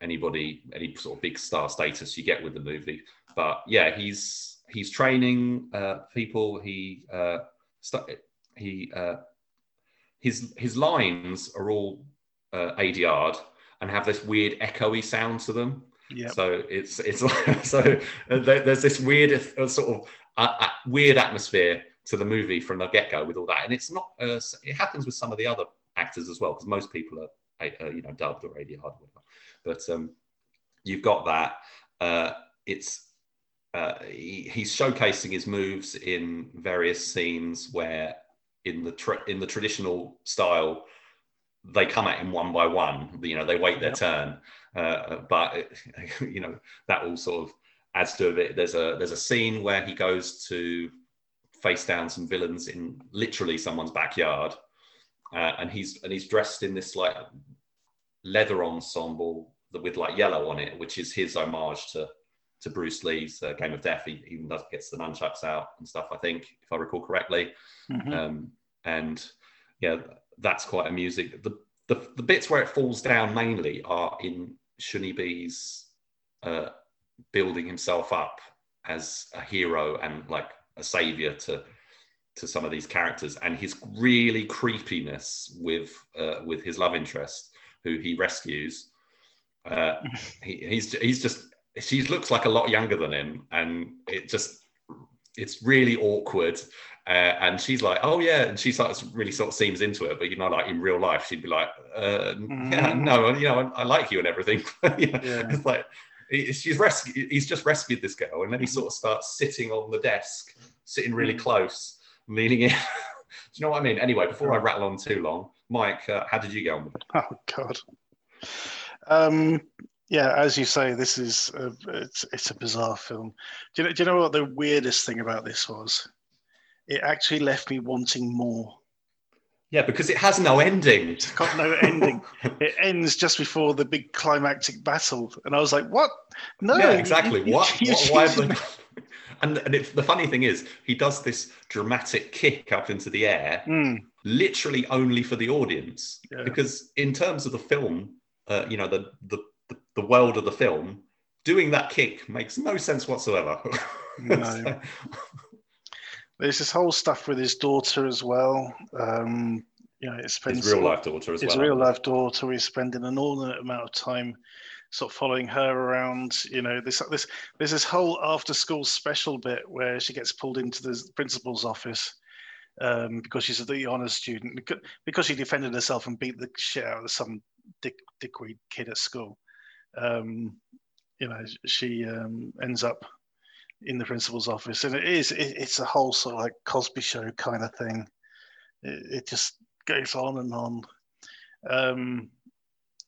anybody, any sort of big star status you get with the movie. But yeah, he's he's training uh, people. He uh, st- he uh, his his lines are all uh, A D R'd and have this weird echoey sound to them. Yeah. So it's it's like, so there's this weird uh, sort of uh, uh, weird atmosphere to the movie from the get-go with all that, and it's not uh, it happens with some of the other actors as well, because most people are, Uh, you know, dubbed or A D R'd or whatever. But um, you've got that. Uh, it's uh, he, he's showcasing his moves in various scenes where, in the tra- in the traditional style, they come at him one by one. You know, they wait their turn. Uh, but it, you know, that all sort of adds to it. There's a there's a scene where he goes to face down some villains in literally someone's backyard. Uh, and he's and he's dressed in this like leather ensemble with like yellow on it, which is his homage to to Bruce Lee's uh, Game of Death. He even does, gets the nunchucks out and stuff, I think, if I recall correctly. Mm-hmm. Um, and yeah, that's quite amusing. The, the the bits where it falls down mainly are in Shunny B's uh, building himself up as a hero and like a savior to. to some of these characters, and his really creepiness with uh, with his love interest, who he rescues. Uh, he, he's he's just, she looks like a lot younger than him, and it just, it's really awkward. Uh, and she's like, oh yeah, and she starts, really sort of seems into it, but you know, like in real life, she'd be like, uh, yeah, no, you know, I, I like you and everything. You know, yeah. It's like, she's rescued, he's just rescued this girl, and then he sort of starts sitting on the desk, sitting really close, leaning in. Do you know what I mean? Anyway, before I rattle on too long, Mike, uh, how did you get on with it? Oh God, um, yeah, as you say, this is a, it's it's a bizarre film. Do you know? Do you know what the weirdest thing about this was? It actually left me wanting more. Yeah, because it has no ending. It's got no ending. It ends just before the big climactic battle, and I was like, "What? No, yeah, exactly. You, what? You, what? Why?" Have they... And, and it, the funny thing is, he does this dramatic kick up into the air, mm. literally only for the audience, yeah. because in terms of the film, uh, you know, the, the the world of the film, doing that kick makes no sense whatsoever. No. So... There's this whole stuff with his daughter as well. Um, you know, it spends his real life daughter as his well. His real life daughter is spending an inordinate amount of time sort of following her around. You know, this this there's this whole after school special bit where she gets pulled into the principal's office um, because she's the honours student, because she defended herself and beat the shit out of some dick dickweed kid at school. Um, you know, she um, ends up in the principal's office, and it is it, it's a whole sort of like Cosby Show kind of thing. It, it just goes on and on. Um,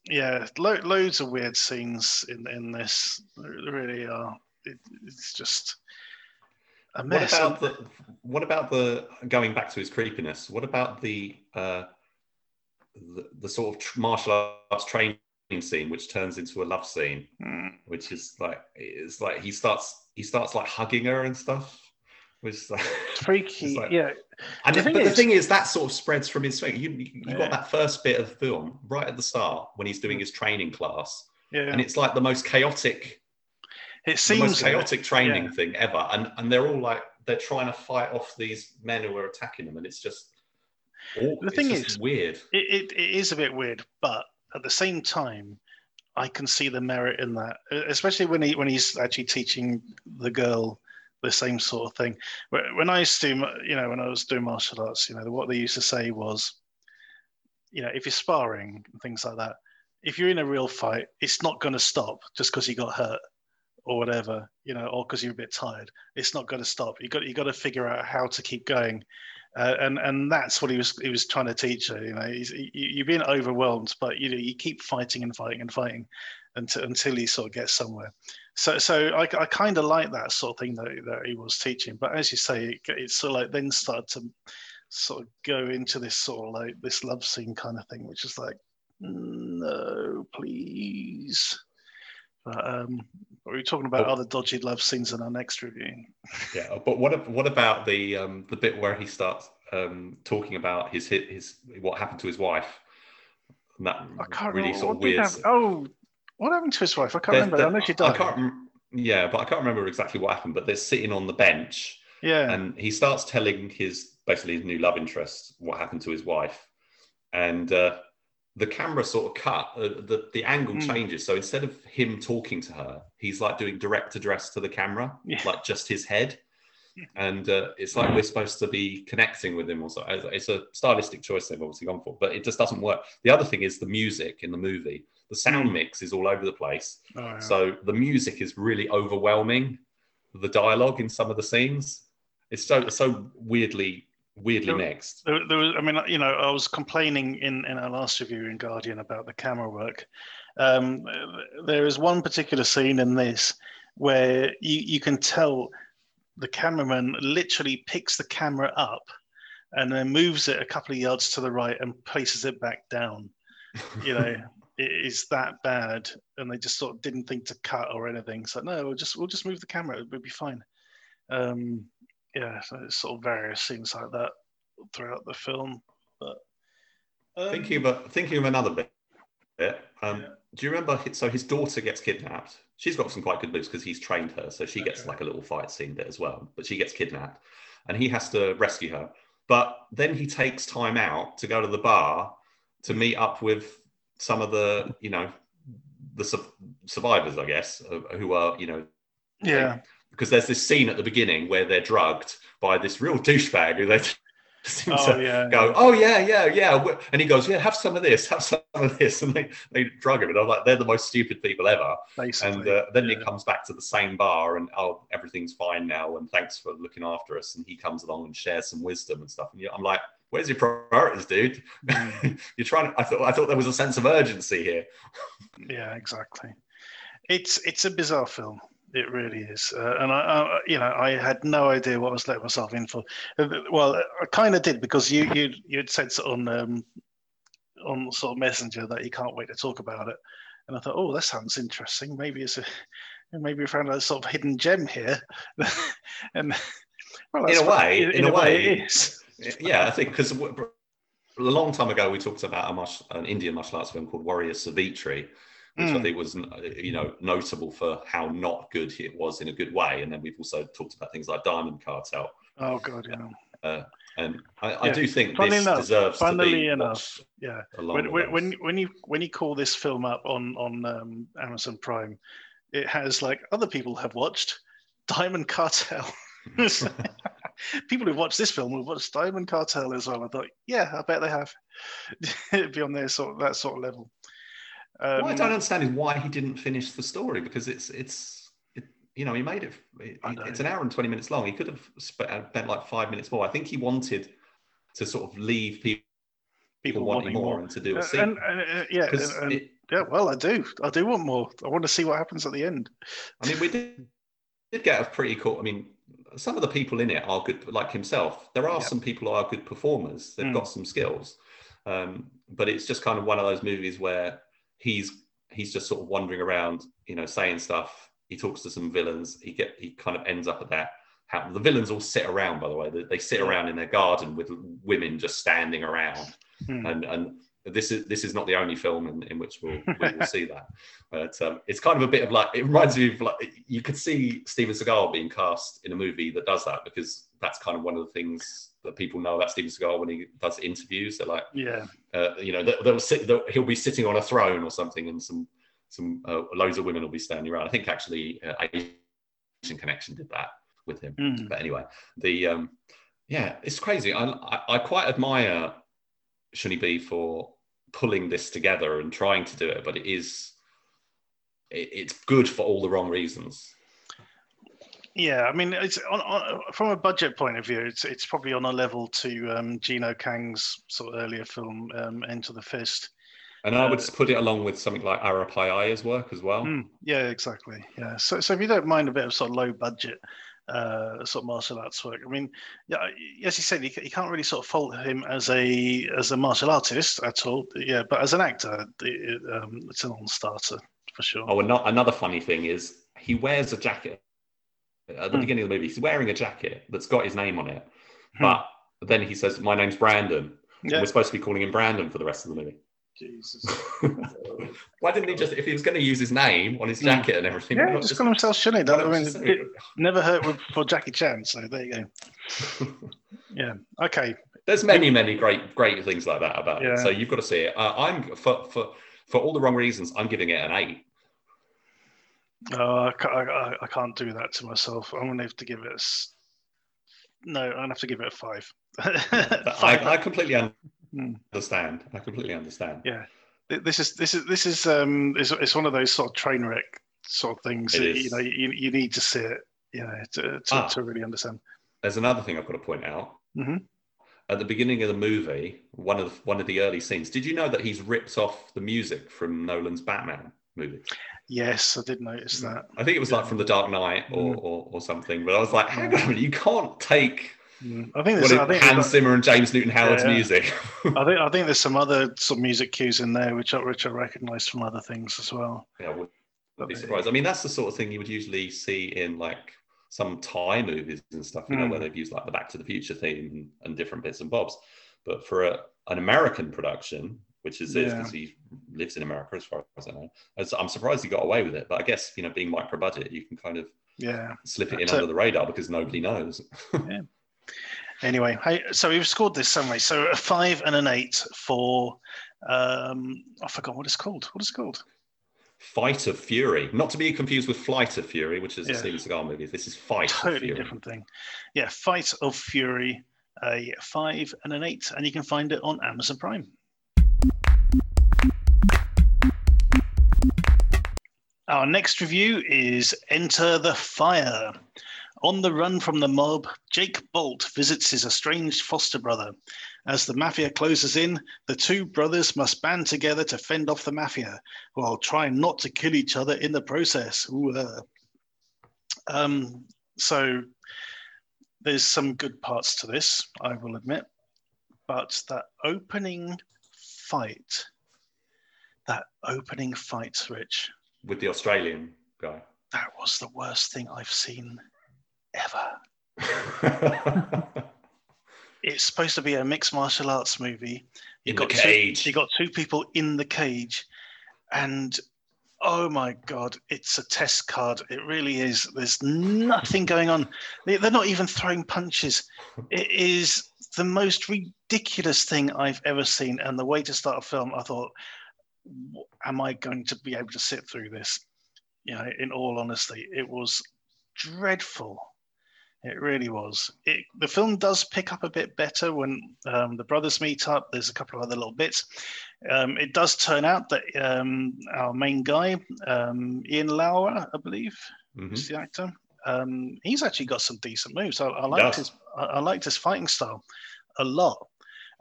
Yeah, lo- loads of weird scenes in, in this. There really are. It, it's just a mess. What about the, what about the going back to his creepiness? What about the uh, the, the sort of tr- martial arts training scene, which turns into a love scene, mm. which is like it's like he starts he starts like hugging her and stuff. Was like, freaky, like, yeah. And the, it, thing but is, the thing is, that sort of spreads from his thing. You, you yeah. got that first bit of the film right at the start when he's doing his training class, yeah. and it's like the most chaotic. It seems the most chaotic it. training yeah. thing ever, and and they're all like they're trying to fight off these men who are attacking them, and it's just awkward. The thing it's is weird. It, it it is a bit weird, but at the same time, I can see the merit in that, especially when he when he's actually teaching the girl the same sort of thing. When I used to, you know, when I was doing martial arts, you know, what they used to say was, you know, if you're sparring and things like that, if you're in a real fight, it's not going to stop just because you got hurt or whatever, you know, or because you're a bit tired. It's not going to stop. You got you got to figure out how to keep going, uh, and and that's what he was he was trying to teach her. You know, he's, he, you're being overwhelmed, but you know you keep fighting and fighting and fighting until until he sort of gets somewhere. So so I, I kind of like that sort of thing that, that he was teaching. But as you say, it, it sort of like then started to sort of go into this sort of like this love scene kind of thing, which is like, no, please. But um, we're talking about oh. other dodgy love scenes in our next review. Yeah, but what what about the um, the bit where he starts um, talking about his his what happened to his wife? And that I can't really remember. Sort of weird. Oh, what happened to his wife? I can't they're, remember. They're, I know she died. I can't, yeah, but I can't remember exactly what happened. But they're sitting on the bench. Yeah, and he starts telling his basically his new love interest what happened to his wife, and. Uh, the camera sort of cut, uh, the, the angle mm. changes. So instead of him talking to her, he's like doing direct address to the camera, yeah. like just his head. Yeah. And uh, it's like we're supposed to be connecting with him or so. It's a stylistic choice they've obviously gone for, but it just doesn't work. The other thing is the music in the movie. The sound mm. mix is all over the place. Oh, yeah. So the music is really overwhelming. The dialogue in some of the scenes, it's so, so weirdly... Weirdly there, mixed. There, there was, I mean, you know, I was complaining in, in our last review in Guardian about the camera work. Um, there is one particular scene in this where you, you can tell the cameraman literally picks the camera up and then moves it a couple of yards to the right and places it back down. You know, it is that bad. And they just sort of didn't think to cut or anything. So no, we'll just, we'll just move the camera. It'll be fine. Um, Yeah, so it's sort of various things like that throughout the film. But um, thinking about thinking of another bit, bit um, yeah. do you remember? So his daughter gets kidnapped. She's got some quite good moves because he's trained her, so she okay. gets like a little fight scene bit as well. But she gets kidnapped, and he has to rescue her. But then he takes time out to go to the bar to meet up with some of the, you know, the su- survivors, I guess, who are, you know, yeah. They, because there's this scene at the beginning where they're drugged by this real douchebag who they seem oh, to yeah. go, oh, yeah, yeah, yeah. And he goes, yeah, have some of this, have some of this. And they, they drug him. And I'm like, they're the most stupid people ever. Basically, and uh, then yeah. he comes back to the same bar and, oh, everything's fine now. And thanks for looking after us. And he comes along and shares some wisdom and stuff. And I'm like, where's your priorities, dude? Mm. You're trying to, I thought, I thought there was a sense of urgency here. Yeah, exactly. It's, it's a bizarre film. It really is, uh, and I, I, you know, I had no idea what I was letting myself in for. Well, I kind of did because you, you, you'd said on, um, on sort of Messenger that you can't wait to talk about it, and I thought, oh, that sounds interesting. Maybe it's a, maybe we found a sort of hidden gem here, and well, in a way, in, in a way, way it is. Yeah, I think because a long time ago we talked about a much, an Indian martial arts film called Warrior Savitri. Which mm. I think was, you know, notable for how not good it was in a good way. And then we've also talked about things like Diamond Cartel. Oh, God, yeah. Uh, and I, yeah. I do think Funnily this enough, deserves to be enough, yeah. When, when, when, you, when you call this film up on, on um, Amazon Prime, it has, like, other people have watched Diamond Cartel. People who watched this film will watch Diamond Cartel as well. I thought, yeah, I bet they have. It'd be on their sort of, that sort of level. Um, what I don't understand is why he didn't finish the story because it's it's it, you know he made it, it it's an hour and twenty minutes long. He could have spent like five minutes more. I think he wanted to sort of leave people people wanting more, more and to do a scene. And, and, and, yeah, and, and, it, yeah. Well, I do. I do want more. I want to see what happens at the end. I mean, we did, did get a pretty cool. I mean, some of the people in it are good, like himself. There are yeah. some people who are good performers. They've mm. got some skills, um, but it's just kind of one of those movies where. He's he's just sort of wandering around, you know, saying stuff. He talks to some villains. He get he kind of ends up at that. How, the villains all sit around, by the way. They, they sit around in their garden with women just standing around. Hmm. And and this is this is not the only film in, in which we'll we will see that. But um, it's kind of a bit of like it reminds me of like you could see Steven Seagal being cast in a movie that does that because that's kind of one of the things. That people know about Steven Seagal when he does interviews. They're like, yeah, uh, you know, they'll, they'll sit, they'll, he'll be sitting on a throne or something, and some some uh, loads of women will be standing around. I think actually uh, Asian Connection did that with him. Mm. But anyway, the um, yeah, it's crazy. I, I I quite admire Shunny B for pulling this together and trying to do it, but it is it, it's good for all the wrong reasons. Yeah, I mean, it's on, on, from a budget point of view, it's it's probably on a level to um, Geno Kang's sort of earlier film, um, Enter the Fist. And I would uh, put it along with something like Arapaya's work as well. Yeah, exactly. Yeah, so so if you don't mind a bit of sort of low budget uh, sort of martial arts work, I mean, yeah, as you said, you, you can't really sort of fault him as a as a martial artist at all. Yeah, but as an actor, it, um, it's a non-starter for sure. Oh, and not, another funny thing is he wears a jacket. At the mm. beginning of the movie, he's wearing a jacket that's got his name on it. Mm. But then he says, "My name's Brandon." Yeah. We're supposed to be calling him Brandon for the rest of the movie. Jesus. Why didn't he just, if he was going to use his name on his jacket mm. and everything? Yeah, just, just call himself Shunny. That, I mean, just... it never hurt with, for Jackie Chan. So there you go. Yeah. Okay. There's many, many great, great things like that about yeah. it. So you've got to see it. Uh, I'm for for for all the wrong reasons. I'm giving it an eight. Oh, I can't, I, I can't do that to myself. I'm going to have to give it a... No, I'm going to have to give it a five. five. I, I completely understand. I completely understand. Yeah. This is, this is, this is, um, it's, it's one of those sort of train wreck sort of things. It that, is. You know, you, you need to see it, you know, to, to, ah, to really understand. There's another thing I've got to point out. Mm-hmm. At the beginning of the movie, one of, one of the early scenes, did you know that he's ripped off the music from Nolan's Batman movie? Yes, I did notice that. I think it was yeah. like from The Dark Knight or, mm. or, or something, but I was like, hang on a minute, you can't take mm. I think, there's, I think Hans Zimmer and James Newton Howard's yeah, yeah. music. I think I think there's some other sort of music cues in there which I, which I recognise from other things as well. Yeah, I wouldn't be surprised. I mean, that's the sort of thing you would usually see in like some Thai movies and stuff, you mm. know, where they've used like the Back to the Future theme and, and different bits and bobs. But for a, an American production, which is this, because yeah. he lives in America, as far as I know. I'm surprised he got away with it, but I guess, you know, being micro-budget, you can kind of yeah. slip it in so, under the radar because nobody knows. yeah. Anyway, hey, so we've scored this summary. So a five and an eight for, um, I forgot what it's called. What is it called? Fight of Fury. Not to be confused with Flight of Fury, which is yeah. a Steven Seagal movie. This is Fight totally of Fury. Totally different thing. Yeah, Fight of Fury, a five and an eight, and you can find it on Amazon Prime. Our next review is Enter the Fire. On the run from the mob, Jake Bolt visits his estranged foster brother. As the mafia closes in, the two brothers must band together to fend off the mafia while trying not to kill each other in the process. Um, so there's some good parts to this, I will admit. But that opening fight, that opening fight, Rich... with the Australian guy. That was the worst thing I've seen ever. It's supposed to be a mixed martial arts movie. You got the cage. Two, you got two people in the cage. And oh my God, it's a test card. It really is. There's nothing going on. They're not even throwing punches. It is the most ridiculous thing I've ever seen. And the way to start a film, I thought, am I going to be able to sit through this? You know, in all honesty, it was dreadful. It really was. It, the film does pick up a bit better when um, the brothers meet up. There's a couple of other little bits. Um, it does turn out that um, our main guy, um, Ian Lauer, I believe, mm-hmm. is the actor. Um, he's actually got some decent moves. I, I liked his. I, I liked his fighting style a lot.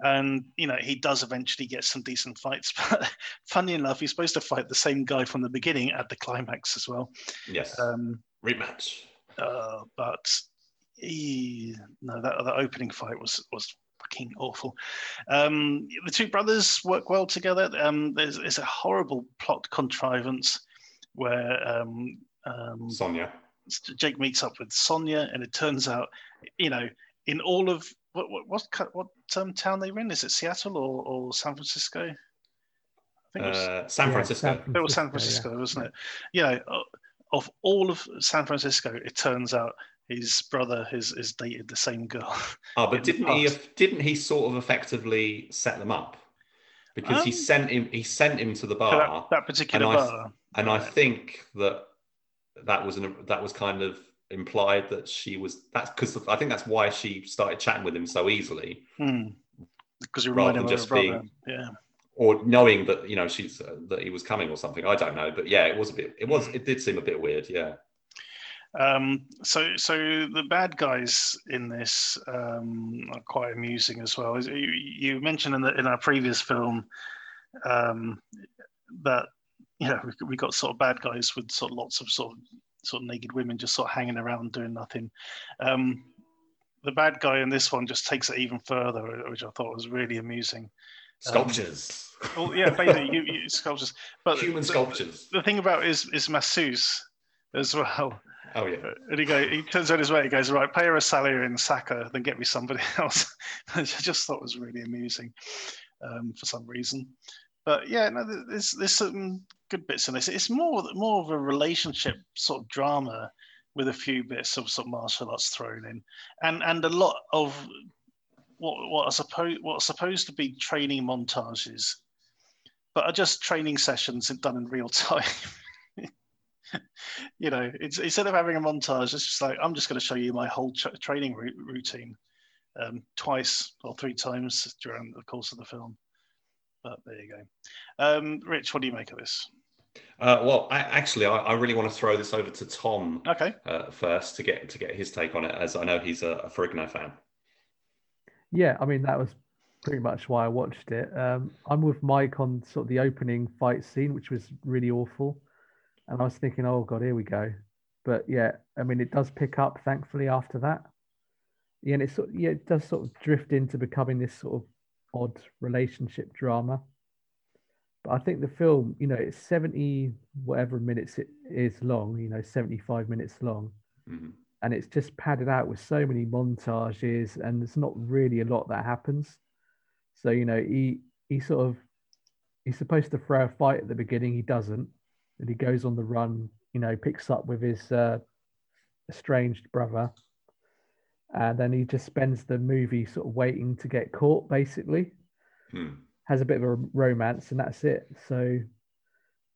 And, you know, he does eventually get some decent fights. But funny enough, he's supposed to fight the same guy from the beginning at the climax as well. Yes. Um, Rematch. Uh, but, he, no, that, that opening fight was, was fucking awful. Um, the two brothers work well together. Um, there's, there's a horrible plot contrivance where... Um, um, Sonia. Jake meets up with Sonia, and it turns out, you know, in all of... What what what, what um, town they were in? Is it Seattle or, or San Francisco? I think it was uh, San Francisco. Yeah, San Francisco. It was San Francisco, yeah. wasn't it? You know, of all of San Francisco, it turns out his brother has, has dated the same girl. Oh, but didn't he? Didn't he sort of effectively set them up? because um, he sent him he sent him to the bar. That, that particular and bar. I, and right. I think that that was an, that was kind of implied that she was, that's because I think that's why she started chatting with him so easily. Hmm. Because he reminded him just of being, brother. Yeah. Or knowing that, you know, she's uh, that he was coming or something. I don't know, but yeah, it was a bit. It was. It did seem a bit weird. Yeah. Um, so, so the bad guys in this um, are quite amusing as well. You mentioned in the, in our previous film um, that yeah, we, we got sort of bad guys with sort of lots of sort of sort of naked women just sort of hanging around doing nothing. Um, the bad guy in this one just takes it even further, which I thought was really amusing. Sculptures. Um, well, yeah, basically you, you, sculptures. But human the, sculptures. The, the thing about it is is masseuse as well. Oh yeah. And he goes, he turns on his way. He goes, right, pay her a salary in Saka, then get me somebody else. Which I just thought was really amusing um, for some reason. But yeah, no, there's there's some good bits in this. It's more more of a relationship sort of drama with a few bits of sort of martial arts thrown in, and and a lot of What what are supposed what are supposed to be training montages, but are just training sessions done in real time. You know, it's, instead of having a montage, it's just like, I'm just going to show you my whole tra- training r- routine um, twice or three times during the course of the film. But there you go. Um, Rich, what do you make of this? Uh, well, I, actually, I, I really want to throw this over to Tom. Okay. Uh, first to get to get his take on it, as I know he's a, a Ferrigno fan. Yeah, I mean, that was pretty much why I watched it. Um, I'm with Mike on sort of the opening fight scene, which was really awful. And I was thinking, oh, God, here we go. But, yeah, I mean, it does pick up, thankfully, after that. Yeah, and it, sort of, yeah, it does sort of drift into becoming this sort of odd relationship drama. But I think the film, you know, it's seventy whatever minutes it is long, you know, seventy-five minutes long. Mm-hmm. And it's just padded out with so many montages, and there's not really a lot that happens. So, you know, he he sort of, he's supposed to throw a fight at the beginning. He doesn't. And he goes on the run, you know, picks up with his uh, estranged brother. And then he just spends the movie sort of waiting to get caught, basically. Hmm. Has a bit of a romance, and that's it. So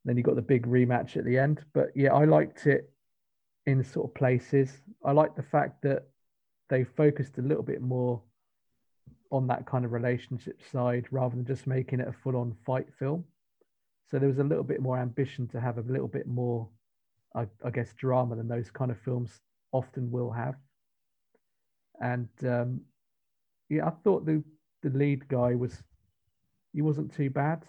then you got the big rematch at the end. But yeah, I liked it. In sort of places, I like the fact that they focused a little bit more on that kind of relationship side rather than just making it a full-on fight film. So there was a little bit more ambition to have a little bit more, I, I guess, drama than those kind of films often will have. And um, yeah, I thought the the lead guy was, he wasn't too bad.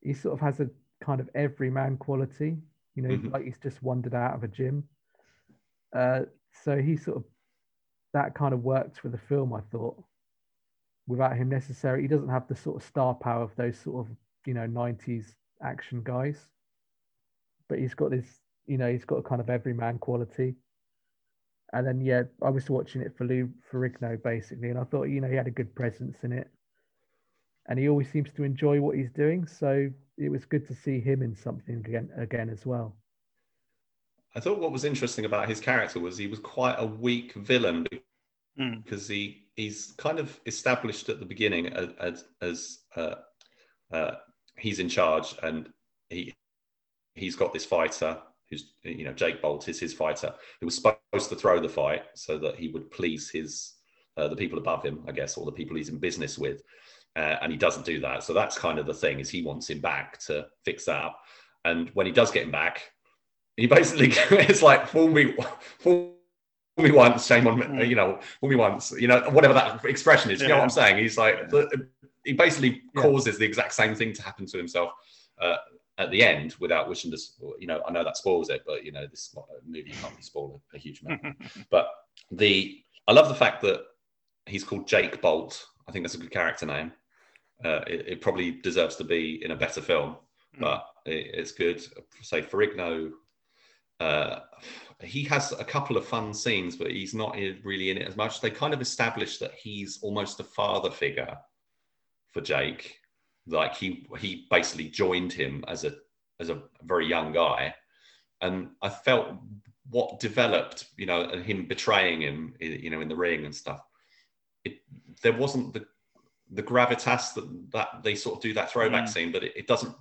He sort of has a kind of everyman quality. You know, mm-hmm. like he's just wandered out of a gym. Uh, so he sort of, that kind of worked for the film, I thought, without him necessarily. He doesn't have the sort of star power of those sort of, you know, nineties action guys. But he's got this, you know, he's got a kind of everyman quality. And then, yeah, I was watching it for Lou Ferrigno, basically, and I thought, you know, he had a good presence in it. And he always seems to enjoy what he's doing. So it was good to see him in something again, again as well. I thought what was interesting about his character was he was quite a weak villain because mm. he he's kind of established at the beginning as as uh, uh, he's in charge, and he he's got this fighter who's, you know, Jake Bolt is his fighter who was supposed to throw the fight so that he would please his uh, the people above him, I guess, or the people he's in business with. Uh, and he doesn't do that. So that's kind of the thing, is he wants him back to fix that up. And when he does get him back, he basically, it's like, fool me, fool me once, shame on me, you know, fool me once, you know, whatever that expression is, yeah. You know what I'm saying? He's like, the, he basically causes yeah. the exact same thing to happen to himself uh, at the end without wishing to, you know, I know that spoils it, but, you know, this movie can't really spoil a, a huge amount. But the, I love the fact that he's called Jake Bolt. I think that's a good character name. Uh, it, it probably deserves to be in a better film, but it, it's good. Say Ferrigno, uh, he has a couple of fun scenes, but he's not really in it as much. They kind of establish that he's almost a father figure for Jake. Like he he basically joined him as a as a very young guy, and I felt what developed, you know, him betraying him, you know, in the ring and stuff. It, there wasn't the the gravitas that, that they sort of do that throwback mm. scene, but it, it doesn't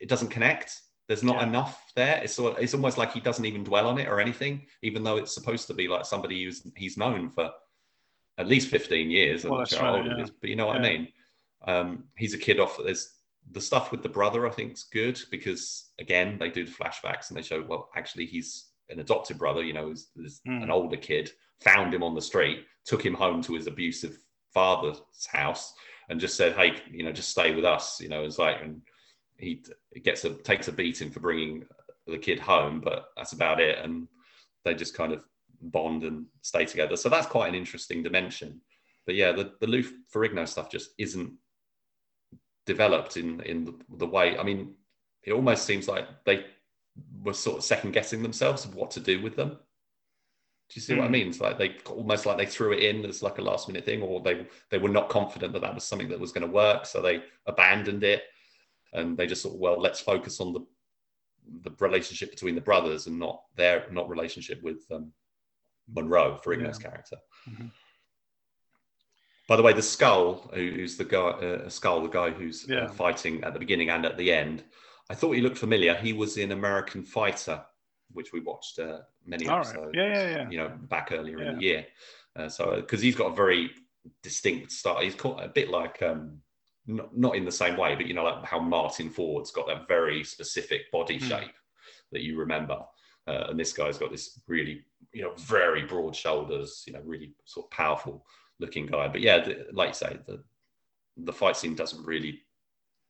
it doesn't connect. There's not yeah. enough there. It's sort of, it's almost like he doesn't even dwell on it or anything, even though it's supposed to be like somebody who's he's known for at least fifteen years. Well, that's right, yeah. is, but you know what yeah. I mean? Um, he's a kid off. There's the stuff with the brother, I think, is good because again, they do the flashbacks and they show, well, actually he's an adopted brother, you know, is mm. an older kid, found him on the street, took him home to his abusive father's house and just said, hey, you know, just stay with us, you know, it's like, and he gets a, takes a beating for bringing the kid home, but that's about it. And they just kind of bond and stay together. So that's quite an interesting dimension, but yeah, the, the Lou Ferrigno stuff just isn't developed in, in the, the way, I mean, it almost seems like they were sort of second guessing themselves of what to do with them. Do you see mm. what I mean? It's like they almost like they threw it in as like a last minute thing, or they they were not confident that that was something that was going to work, so they abandoned it, and they just thought, well, let's focus on the the relationship between the brothers and not their not relationship with um, Monroe, Ferrigno's yeah. character. Mm-hmm. By the way, the Skull, who's the guy, uh, Skull, the guy who's yeah. fighting at the beginning and at the end, I thought he looked familiar. He was in American Fighter, which we watched uh, many All episodes, right. yeah, yeah, yeah. you know, back earlier yeah. in the year. Uh, so, because he's got a very distinct style. He's caught a bit like, um, n- not in the same way, but you know, like how Martin Ford's got that very specific body mm. shape that you remember. Uh, and this guy's got this really, you know, very broad shoulders, you know, really sort of powerful looking guy. But yeah, the, like you say, the, the fight scene doesn't really,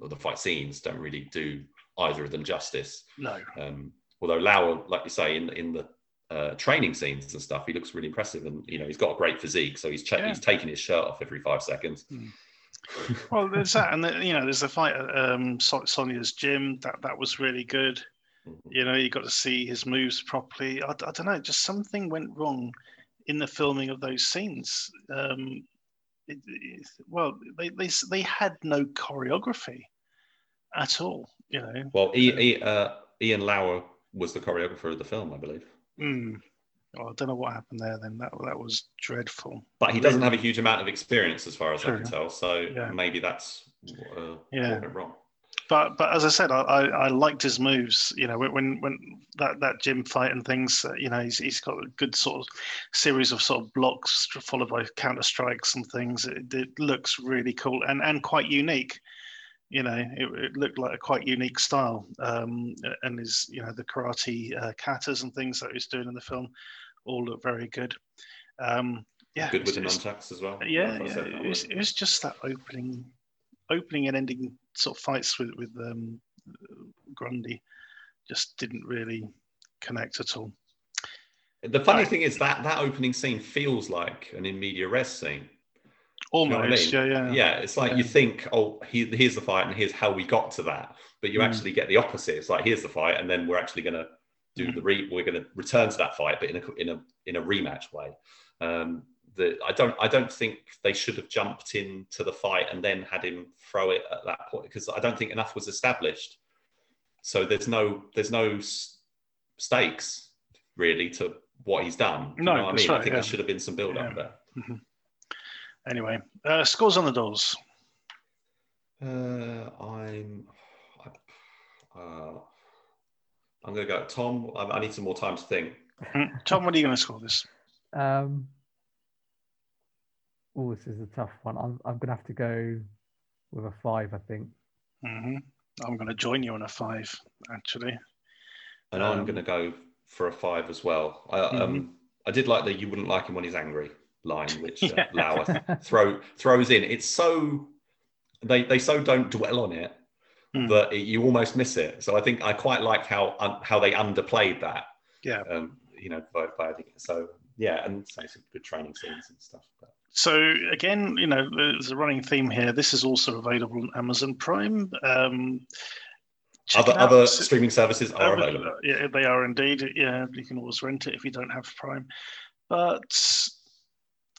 or the fight scenes don't really do either of them justice. No. Um, Although Lauer, like you say, in in the uh, training scenes and stuff, he looks really impressive, and you know he's got a great physique. So he's ch- yeah. he's taking his shirt off every five seconds. Mm. Well, there's that, and the, you know, there's the fight at um, Sonia's gym. That that was really good. Mm-hmm. You know, you got to see his moves properly. I, I don't know, just something went wrong in the filming of those scenes. Um, it, it, well, they, they they had no choreography at all. You know. Well, he, he, uh, Ian Lauer was the choreographer of the film, I believe. Mm. Well, I don't know what happened there then. That that was dreadful. But he doesn't have a huge amount of experience as far as True. I can tell, so yeah. maybe that's uh, yeah. what went wrong. But but as I said, I, I, I liked his moves. You know, when when that, that gym fight and things, uh, you know, he's he's got a good sort of series of sort of blocks followed by counter strikes and things. It, it looks really cool and, and quite unique. You know, it, it looked like a quite unique style, um, and his, you know, the karate uh, katas and things that he's doing in the film all look very good. Um, yeah, good with the non-tax as well. Yeah, yeah it, was, it was just that opening, opening and ending sort of fights with with um, Grundy just didn't really connect at all. The funny thing is that that opening scene feels like an in media res scene. Almost, you know what I mean? yeah, yeah. Yeah, it's like yeah. you think, oh, he, here's the fight and here's how we got to that. But you mm. actually get the opposite. It's like, here's the fight and then we're actually going to do mm. the re- we're going to return to that fight, but in a in a in a rematch way. Um, the I don't I don't think they should have jumped into the fight and then had him throw it at that point, because I don't think enough was established. So there's no there's no s- stakes really to what he's done. No, you know what I mean? Right, I think yeah. there should have been some build up yeah. there. Mm-hmm. Anyway, uh, scores on the doors. Uh, I'm, I, uh, I'm going to go Tom. I, I need some more time to think. Mm-hmm. Tom, what are you going to score this? Um, oh, this is a tough one. I'm, I'm going to have to go with a five, I think. Mm-hmm. I'm going to join you on a five, actually. And um, I'm going to go for a five as well. I, mm-hmm. um, I did like that you wouldn't like him when he's angry line, which uh, yeah. Lauer th- throw throws in. It's so they they so don't dwell on it mm. that it, you almost miss it. So I think I quite liked how un, how they underplayed that. Yeah, um, you know, by, by, so yeah, and so some good training scenes and stuff. But. So again, you know, there's a running theme here. This is also available on Amazon Prime. Um, Check other other streaming services are um, available. Yeah, they are indeed. Yeah, you can always rent it if you don't have Prime, but.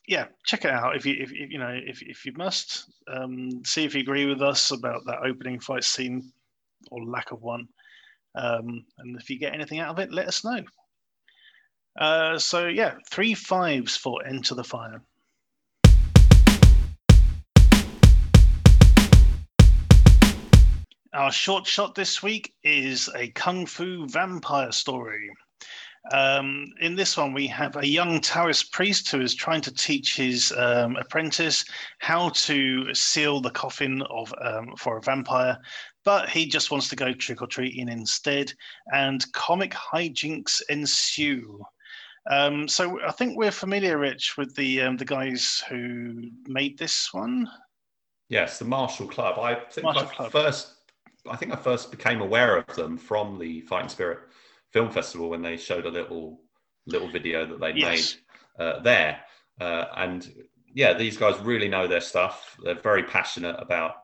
Yeah, check it out if you if, if you know if if you must. Um, see if you agree with us about that opening fight scene or lack of one, um, and if you get anything out of it, let us know. Uh, so yeah, three fives for Enter the Fire. Our short shot this week is a kung fu vampire story. Um, in this one, we have a young Taoist priest who is trying to teach his um, apprentice how to seal the coffin of um, for a vampire, but he just wants to go trick-or-treating instead, and comic hijinks ensue. Um, so I think we're familiar, Rich, with the um, the guys who made this one. Yes, the Martial Club. I think Martial I Club. first, I think I first became aware of them from the Fighting Spirit Film Festival when they showed a little little video that they yes. made uh, there. Uh, and yeah, these guys really know their stuff. They're very passionate about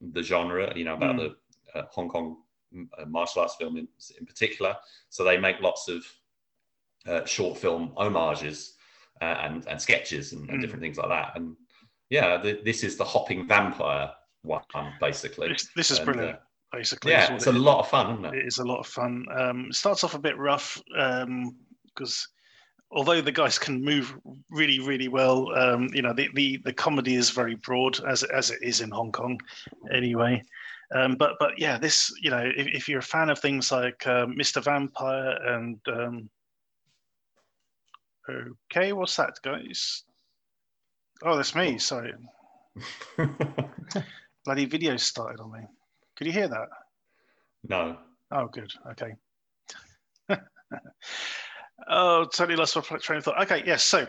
the genre, you know, about mm. the uh, Hong Kong uh, martial arts film in, in particular. So they make lots of uh, short film homages uh, and, and sketches and, and mm. different things like that. And yeah, the, this is the hopping vampire one, basically. This, this is and, brilliant. Uh, Basically, yeah, it's a lot of fun, isn't it? It is a lot of fun. Um, it starts off a bit rough because um, although the guys can move really, really well, um, you know, the, the, the comedy is very broad, as as it is in Hong Kong, anyway. Um, but but yeah, this, you know, if, if you're a fan of things like uh, Mister Vampire and um, okay, what's that, guys? Oh, that's me. Sorry, bloody video started on me. Could you hear that? No. Oh, good. Okay. oh, totally lost my train of thought. Okay, yes. So,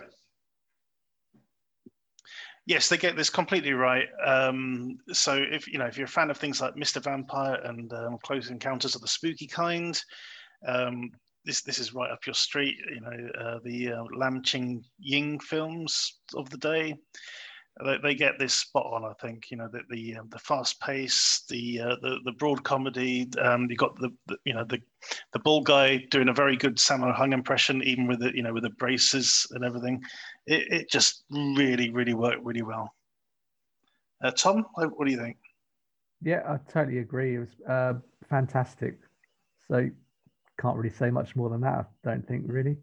yes, they get this completely right. Um, so, if you know, if you're a fan of things like Mister Vampire and um, Close Encounters of the Spooky Kind, um, this this is right up your street. You know, uh, the uh, Lam Ching Ying films of the day. They, they get this spot on, I think. You know, the the, um, the fast pace, the, uh, the the broad comedy. Um, you got the, the you know the the bald guy doing a very good Sammo Hung impression, even with the you know with the braces and everything. It it just really really worked really well. Uh, Tom, what do you think? Yeah, I totally agree. It was uh, fantastic. So can't really say much more than that, I don't think, really.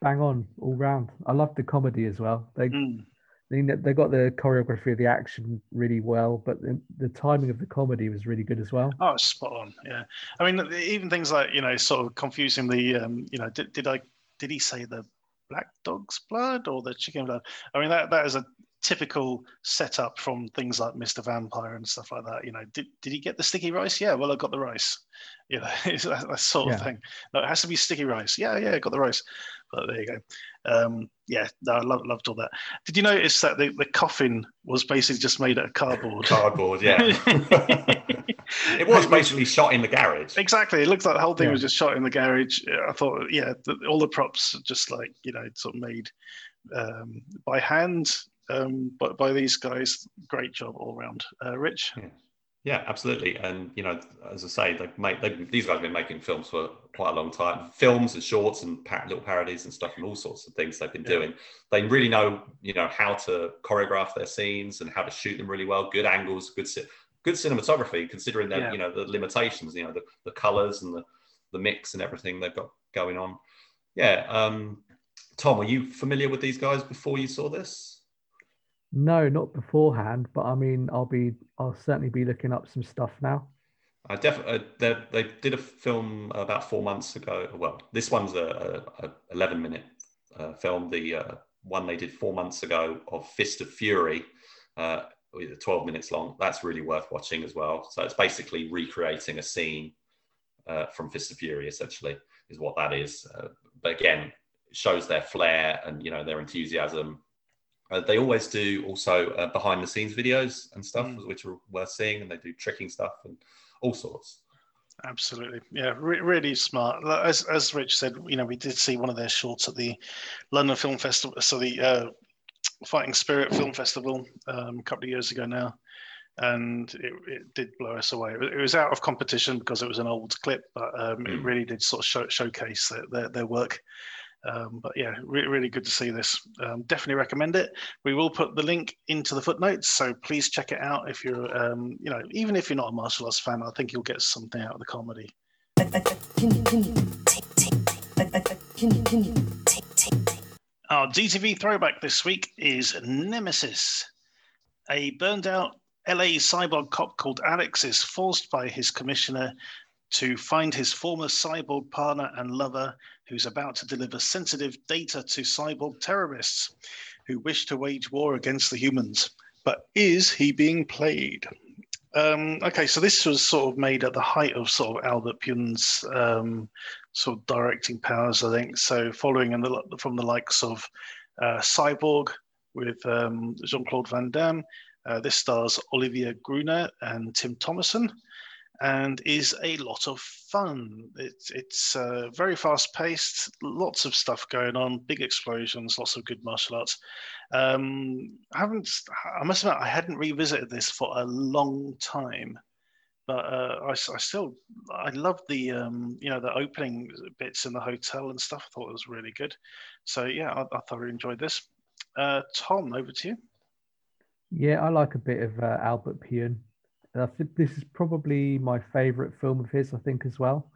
Bang on all round. I love the comedy as well. They. Mm. They got the choreography of the action really well, but the, the timing of the comedy was really good as well. Oh, it's spot on. Yeah, I mean, even things like you know, sort of confusingly, um, you know, did, did I did he say the black dog's blood or the chicken blood? I mean, that that is a typical setup from things like Mister Vampire and stuff like that. You know, did did he get the sticky rice? Yeah, well, I got the rice. You know, it's that, that sort yeah. of thing. No, it has to be sticky rice. Yeah, yeah, I got the rice. But there you go. Um, yeah, no, I loved, loved all that. Did you notice that the, the coffin was basically just made out of cardboard? Cardboard, yeah. It was basically shot in the garage. Exactly. It looks like the whole thing yeah. was just shot in the garage. I thought, yeah, the, all the props are just like, you know, sort of made um, by hand um, by, by these guys. Great job all around. Uh, Rich? Yeah. Yeah, absolutely. And, you know, as I say, they've made, they've, these guys have been making films for quite a long time. Films and shorts and par- little parodies and stuff and all sorts of things they've been yeah. doing. They really know, you know, how to choreograph their scenes and how to shoot them really well. Good angles, good good cinematography, considering their, yeah. you know, the limitations, you know, the, the colours and the, the mix and everything they've got going on. Yeah. Um, Tom, were you familiar with these guys before you saw this? No, not beforehand, but I mean, I'll be, I'll certainly be looking up some stuff now. I definitely, uh, they did a film about four months ago. Well, this one's a, a, a eleven minute uh, film. The uh, one they did four months ago of Fist of Fury, uh, twelve minutes long. That's really worth watching as well. So it's basically recreating a scene uh, from Fist of Fury, essentially, is what that is. Uh, but again, it shows their flair and, you know, their enthusiasm. Uh, they always do also uh, behind the scenes videos and stuff, mm. which are worth seeing, and they do tricking stuff and all sorts. Absolutely. Yeah, re- really smart. As as Rich said, you know, we did see one of their shorts at the London Film Festival, so the uh, Fighting Spirit Film Festival um, a couple of years ago now, and it, it did blow us away. It was out of competition because it was an old clip, but um, mm. it really did sort of show, showcase their, their, their work. Um, but yeah, re- really good to see this. Um, definitely recommend it. We will put the link into the footnotes, so please check it out if you're, um, you know, even if you're not a martial arts fan, I think you'll get something out of the comedy. Our D T V throwback this week is Nemesis, a burned out L A cyborg cop called Alex is forced by his commissioner to find his former cyborg partner and lover, who's about to deliver sensitive data to cyborg terrorists who wish to wage war against the humans. But is he being played? Um, okay, so this was sort of made at the height of sort of Albert Pyun's um, sort of directing powers, I think. So following in the, from the likes of uh, Cyborg with um, Jean-Claude Van Damme, uh, this stars Olivia Gruner and Tim Thomerson, and is a lot of fun. It, it's uh, very fast-paced, lots of stuff going on, big explosions, lots of good martial arts. Um, I haven't, I must admit, I hadn't revisited this for a long time, but uh, I, I still, I loved the, um, you know, the opening bits in the hotel and stuff. I thought it was really good. So yeah, I, I thoroughly enjoyed this. Uh, Tom, over to you. Yeah, I like a bit of uh, Albert Pyun. And I think this is probably my favourite film of his, I think, as well.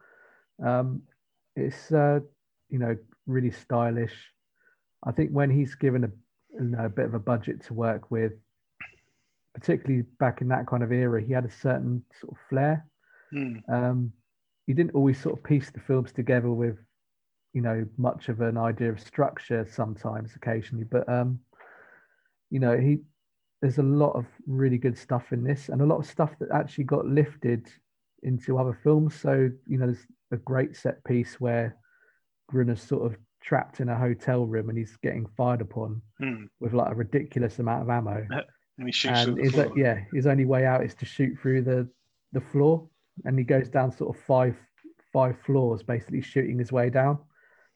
Um, it's, uh, you know, really stylish. I think when he's given a, you know, a bit of a budget to work with, particularly back in that kind of era, he had a certain sort of flair. Mm. Um, he didn't always sort of piece the films together with, you know, much of an idea of structure sometimes, occasionally. But, um, you know, he... there's a lot of really good stuff in this, and a lot of stuff that actually got lifted into other films. So, you know, there's a great set piece where Gruner's sort of trapped in a hotel room and he's getting fired upon mm. with like a ridiculous amount of ammo. And he shoots and his, floor. Yeah, his only way out is to shoot through the, the floor. And he goes down sort of five, five floors, basically shooting his way down.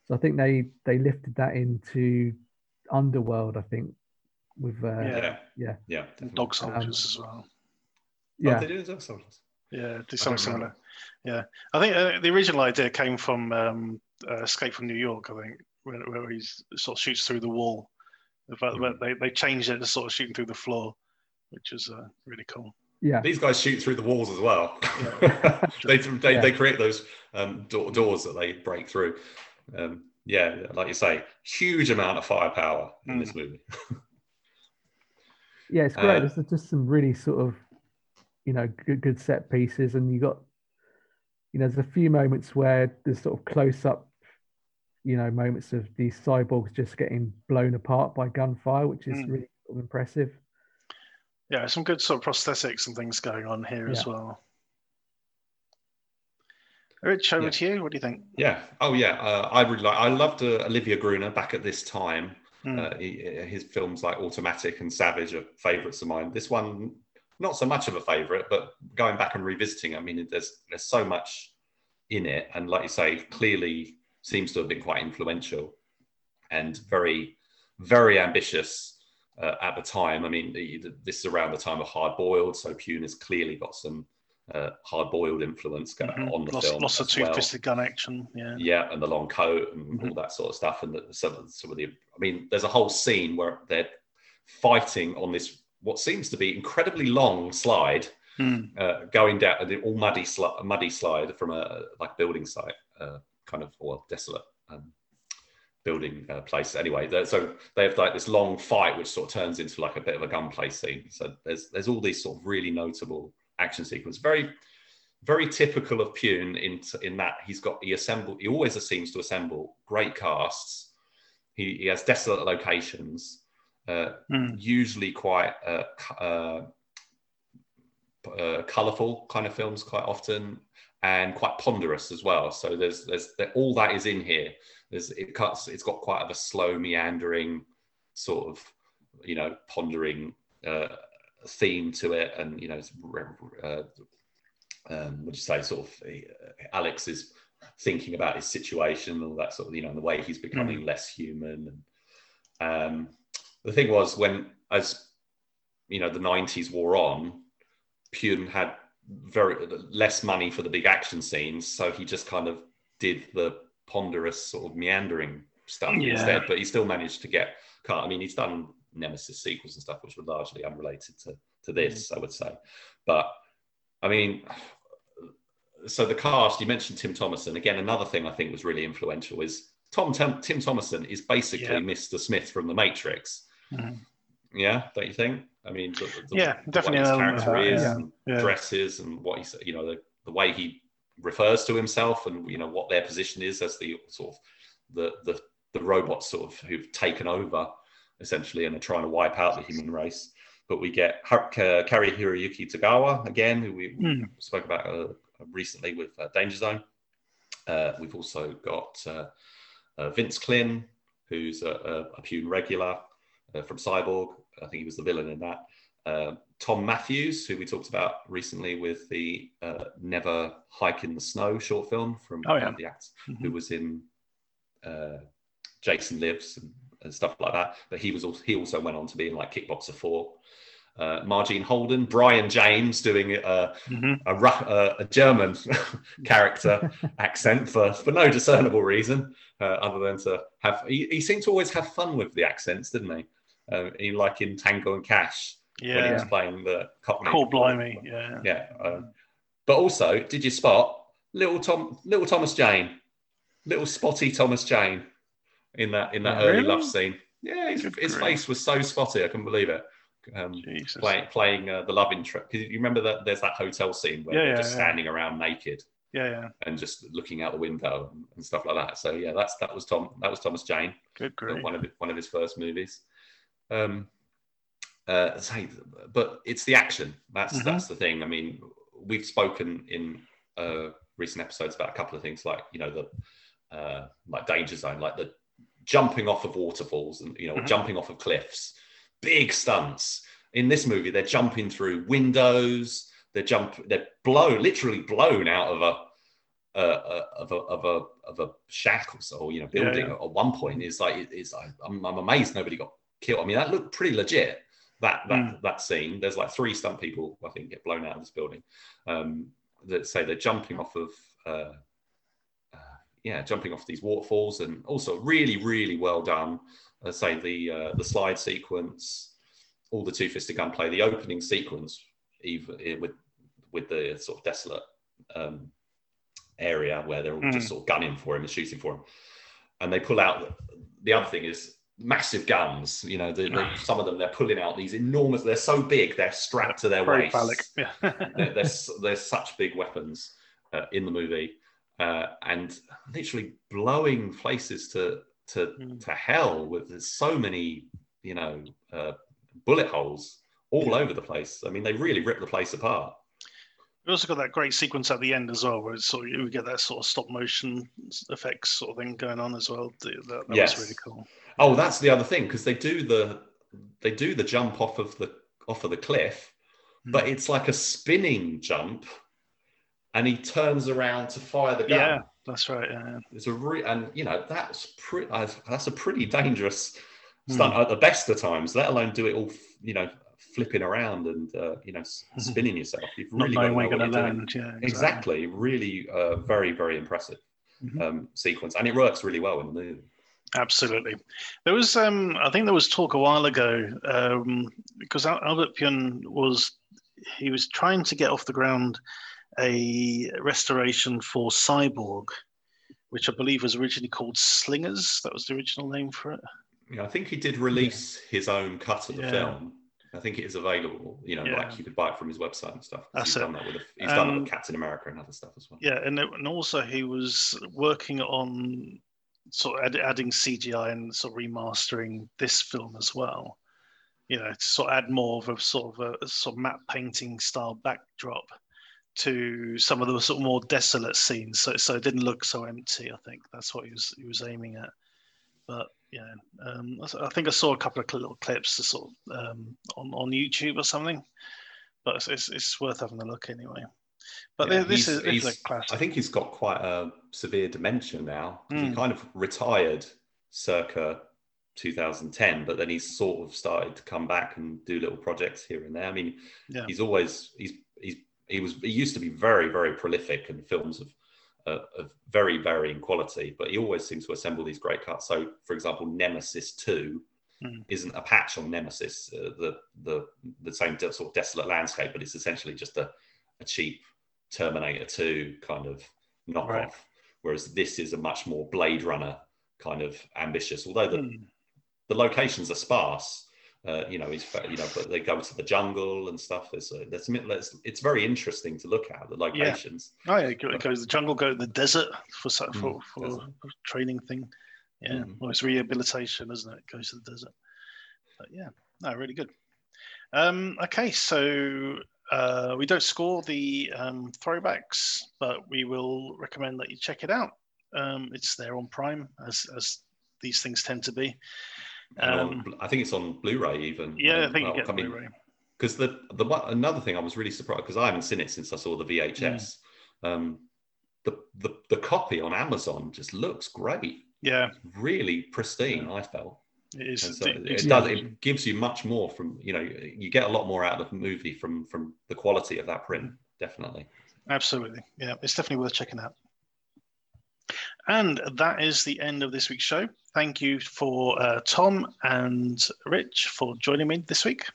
So I think they, they lifted that into Underworld, I think, with uh, yeah, yeah, yeah, and Dog Soldiers um, as well. Yeah, oh, they do Dog Soldiers. Yeah, do something similar. Yeah, I think uh, the original idea came from um, uh, Escape from New York. I think where, where he sort of shoots through the wall. But mm. they they changed it to sort of shooting through the floor, which is uh, really cool. Yeah, these guys shoot through the walls as well. Yeah. they they, yeah. they create those um, do- doors that they break through. Um, yeah, like you say, huge amount of firepower in mm. this movie. Yeah, it's great. Uh, There's just some really sort of, you know, good, good set pieces, and you got, you know, there's a few moments where there's sort of close up, you know, moments of these cyborgs just getting blown apart by gunfire, which is mm. really sort of impressive. Yeah, some good sort of prosthetics and things going on here yeah. as well. Rich, over yeah. to you. What do you think? Yeah. Oh yeah, uh, I really like. I loved uh, Olivia Gruner back at this time. Uh, he, his films like Automatic and Savage are favourites of mine. This one, not so much of a favourite, but going back and revisiting, I mean, there's there's so much in it, and like you say, clearly seems to have been quite influential and very, very ambitious uh, at the time. I mean, this is around the time of Hard Boiled, so Pyun has clearly got some uh, Hard Boiled influence going mm-hmm. on the lots, film. Lots of two-fisted well. gun action, yeah. Yeah, and the long coat and mm-hmm. all that sort of stuff, and the, some, some of the. I mean, there's a whole scene where they're fighting on this, what seems to be incredibly long slide, mm. uh, going down an all muddy, sli- muddy slide from a like building site, uh, kind of or desolate um, building uh, place. Anyway, so they have like this long fight, which sort of turns into like a bit of a gunplay scene. So there's there's all these sort of really notable action sequence, very, very typical of Pyun in in that he's got he assembled. He always seems to assemble great casts. He, he has desolate locations, uh, mm. usually quite uh, uh, uh, colourful kind of films quite often, and quite ponderous as well. So there's there's there, all that is in here. There's it cuts. It's got quite of a slow meandering sort of, you know, pondering uh, theme to it, and you know, uh, um, would you say sort of uh, Alex is thinking about his situation and all that sort of, you know, and the way he's becoming mm. less human. And um, the thing was, when, as you know, the nineties wore on, Pyun had very less money for the big action scenes, so he just kind of did the ponderous sort of meandering stuff yeah. instead. But he still managed to get. I mean, he's done Nemesis sequels and stuff, which were largely unrelated to to this, mm. I would say. But I mean. So the cast, you mentioned Tim Thomerson. Again, another thing I think was really influential is Tom Tim, Tim Thomerson is basically yeah. Mister Smith from The Matrix. Mm-hmm. yeah, don't you think? I mean, the, the, yeah, definitely what his character that, is, yeah. And yeah. dresses, and what he, you know, the, the way he refers to himself, and you know what their position is as the sort of the the the robots sort of who've taken over essentially and are trying to wipe out the human race. But we get uh, Kari Hiroyuki Tagawa again, who we mm. spoke about uh, recently with uh, Danger Zone. Uh, we've also got uh, uh, Vince Klin, who's a, a, a Pune regular uh, from Cyborg. I think he was the villain in that. Uh, Tom Matthews, who we talked about recently with the uh, Never Hike in the Snow short film from oh, yeah. the actor mm-hmm. who was in uh, Jason Lives and, and stuff like that. But he was also, he also went on to be in like Kickboxer four. Uh, Margene Holden, Brian James doing uh, mm-hmm. a, uh, a German character accent for, for no discernible reason uh, other than to have... He, he seemed to always have fun with the accents, didn't he? Uh, in, like in Tango and Cash, yeah. when he was playing the Cockney. Cool, blimey, yeah. Yeah. Um, but also, did you spot little Tom, little Thomas Jane, little spotty Thomas Jane in that in that oh, early really? love scene? Yeah, his, his face was so spotty, I couldn't believe it. Um, play, playing uh, the love interest, because you remember that there's that hotel scene where yeah, they're yeah, just yeah. standing around naked, yeah, yeah, and just looking out the window and stuff like that. So yeah, that's that was Tom, that was Thomas Jane. Good, great. One of one of his first movies. Um, uh, so, but it's the action. That's mm-hmm. that's the thing. I mean, we've spoken in uh, recent episodes about a couple of things, like you know the uh, like Danger Zone, like the jumping off of waterfalls and you know mm-hmm. jumping off of cliffs. Big stunts. In this movie, they're jumping through windows. They jump. They're blown, literally blown out of a, uh, of a of a of a shack or so, you know, building. Yeah, yeah. At one point, it's like it's. Like, I'm, I'm amazed nobody got killed. I mean, that looked pretty legit. That that mm. that scene. There's like three stunt people, I think, get blown out of this building. Um, that say they're jumping off of, uh, uh, yeah, jumping off these waterfalls, and also really, really well done. Let's say the uh, the slide sequence, all the two-fisted gunplay, the opening sequence, even with with the sort of desolate um, area where they're all mm. just sort of gunning for him and shooting for him, and they pull out. The other thing is massive guns. You know, the, the, some of them they're pulling out these enormous. They're so big they're strapped to their Very waists. Yeah. they're, they're, they're such big weapons uh, in the movie, uh, and literally blowing places to. to to hell with there's so many you know uh, bullet holes all over the place. I mean, they really rip the place apart. We also got that great sequence at the end as well, where it's sort of, we get that sort of stop motion effects sort of thing going on as well. That, that yes. was really cool. Oh, that's the other thing, because they do the they do the jump off of the off of the cliff, mm. but it's like a spinning jump, and he turns around to fire the gun. Yeah. That's right. Yeah, it's a re- and you know that's pretty. Uh, that's a pretty dangerous stunt mm. at the best of times. Let alone do it all, f- you know, flipping around and uh, you know s- spinning yourself. You've really got to know what you're doing. Yeah, exactly. exactly. Really, uh, very, very impressive mm-hmm. um, sequence, and it works really well in the movie. Absolutely. There was, um, I think, there was talk a while ago um, because Albert Pyun was he was trying to get off the ground a restoration for Cyborg, which I believe was originally called Slingers. That was the original name for it. Yeah, I think he did release yeah. his own cut of the yeah. film. I think it is available, you know, yeah. like you could buy it from his website and stuff. That's he's it. Done that with a, he's um, done it with Captain America and other stuff as well. Yeah, and, it, and also he was working on sort of adding C G I and sort of remastering this film as well, you know, to sort of add more of a sort of a sort of matte painting style backdrop to some of the sort of more desolate scenes, so so it didn't look so empty. I think that's what he was he was aiming at. But yeah, um, I think I saw a couple of little clips to sort of um, on on YouTube or something. But it's it's, it's worth having a look anyway. But yeah, this is this is a classic. I think he's got quite a severe dementia now. Mm. He kind of retired circa two thousand ten, but then he's sort of started to come back and do little projects here and there. I mean, yeah. he's always he's he's. He was. He used to be very, very prolific in films of, uh, of very varying quality, but he always seems to assemble these great cuts. So, for example, Nemesis two mm. isn't a patch on Nemesis, uh, the the the same sort of desolate landscape, but it's essentially just a, a cheap Terminator two kind of knockoff. Right. Whereas this is a much more Blade Runner kind of ambitious. Although the mm. the locations are sparse, Uh, you know, he's, you know, but they go to the jungle and stuff. There's, uh, there's, there's it's very interesting to look at the locations. Yeah. Oh yeah, it goes to the jungle, go to the desert for for, mm, for desert. training thing. Yeah, mm. Well, it's rehabilitation, isn't it? It goes to the desert. But yeah, no, really good. Um, okay, so uh, we don't score the um, throwbacks, but we will recommend that you check it out. Um, it's there on Prime, as as these things tend to be. Um, on, I think it's on Blu-ray even. Yeah, I think well, you get I mean, Blu-ray. Because the the one, another thing I was really surprised, because I haven't seen it since I saw the V H S. Yeah. Um, the, the the copy on Amazon just looks great. Yeah, it's really pristine. Yeah. I felt it is. So it, it does. It gives you much more from you know. You get a lot more out of the movie from from the quality of that print. Definitely. Absolutely. Yeah, it's definitely worth checking out. And that is the end of this week's show. Thank you for uh, Tom and Rich for joining me this week.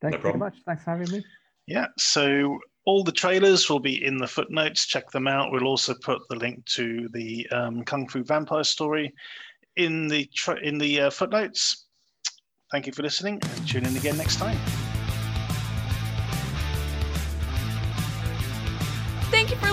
Thank no you very much. Thanks for having me. Yeah, so all the trailers will be in the footnotes. Check them out. We'll also put the link to the um, Kung Fu Vampire story in the, tra- in the uh, footnotes. Thank you for listening and tune in again next time. Thank you for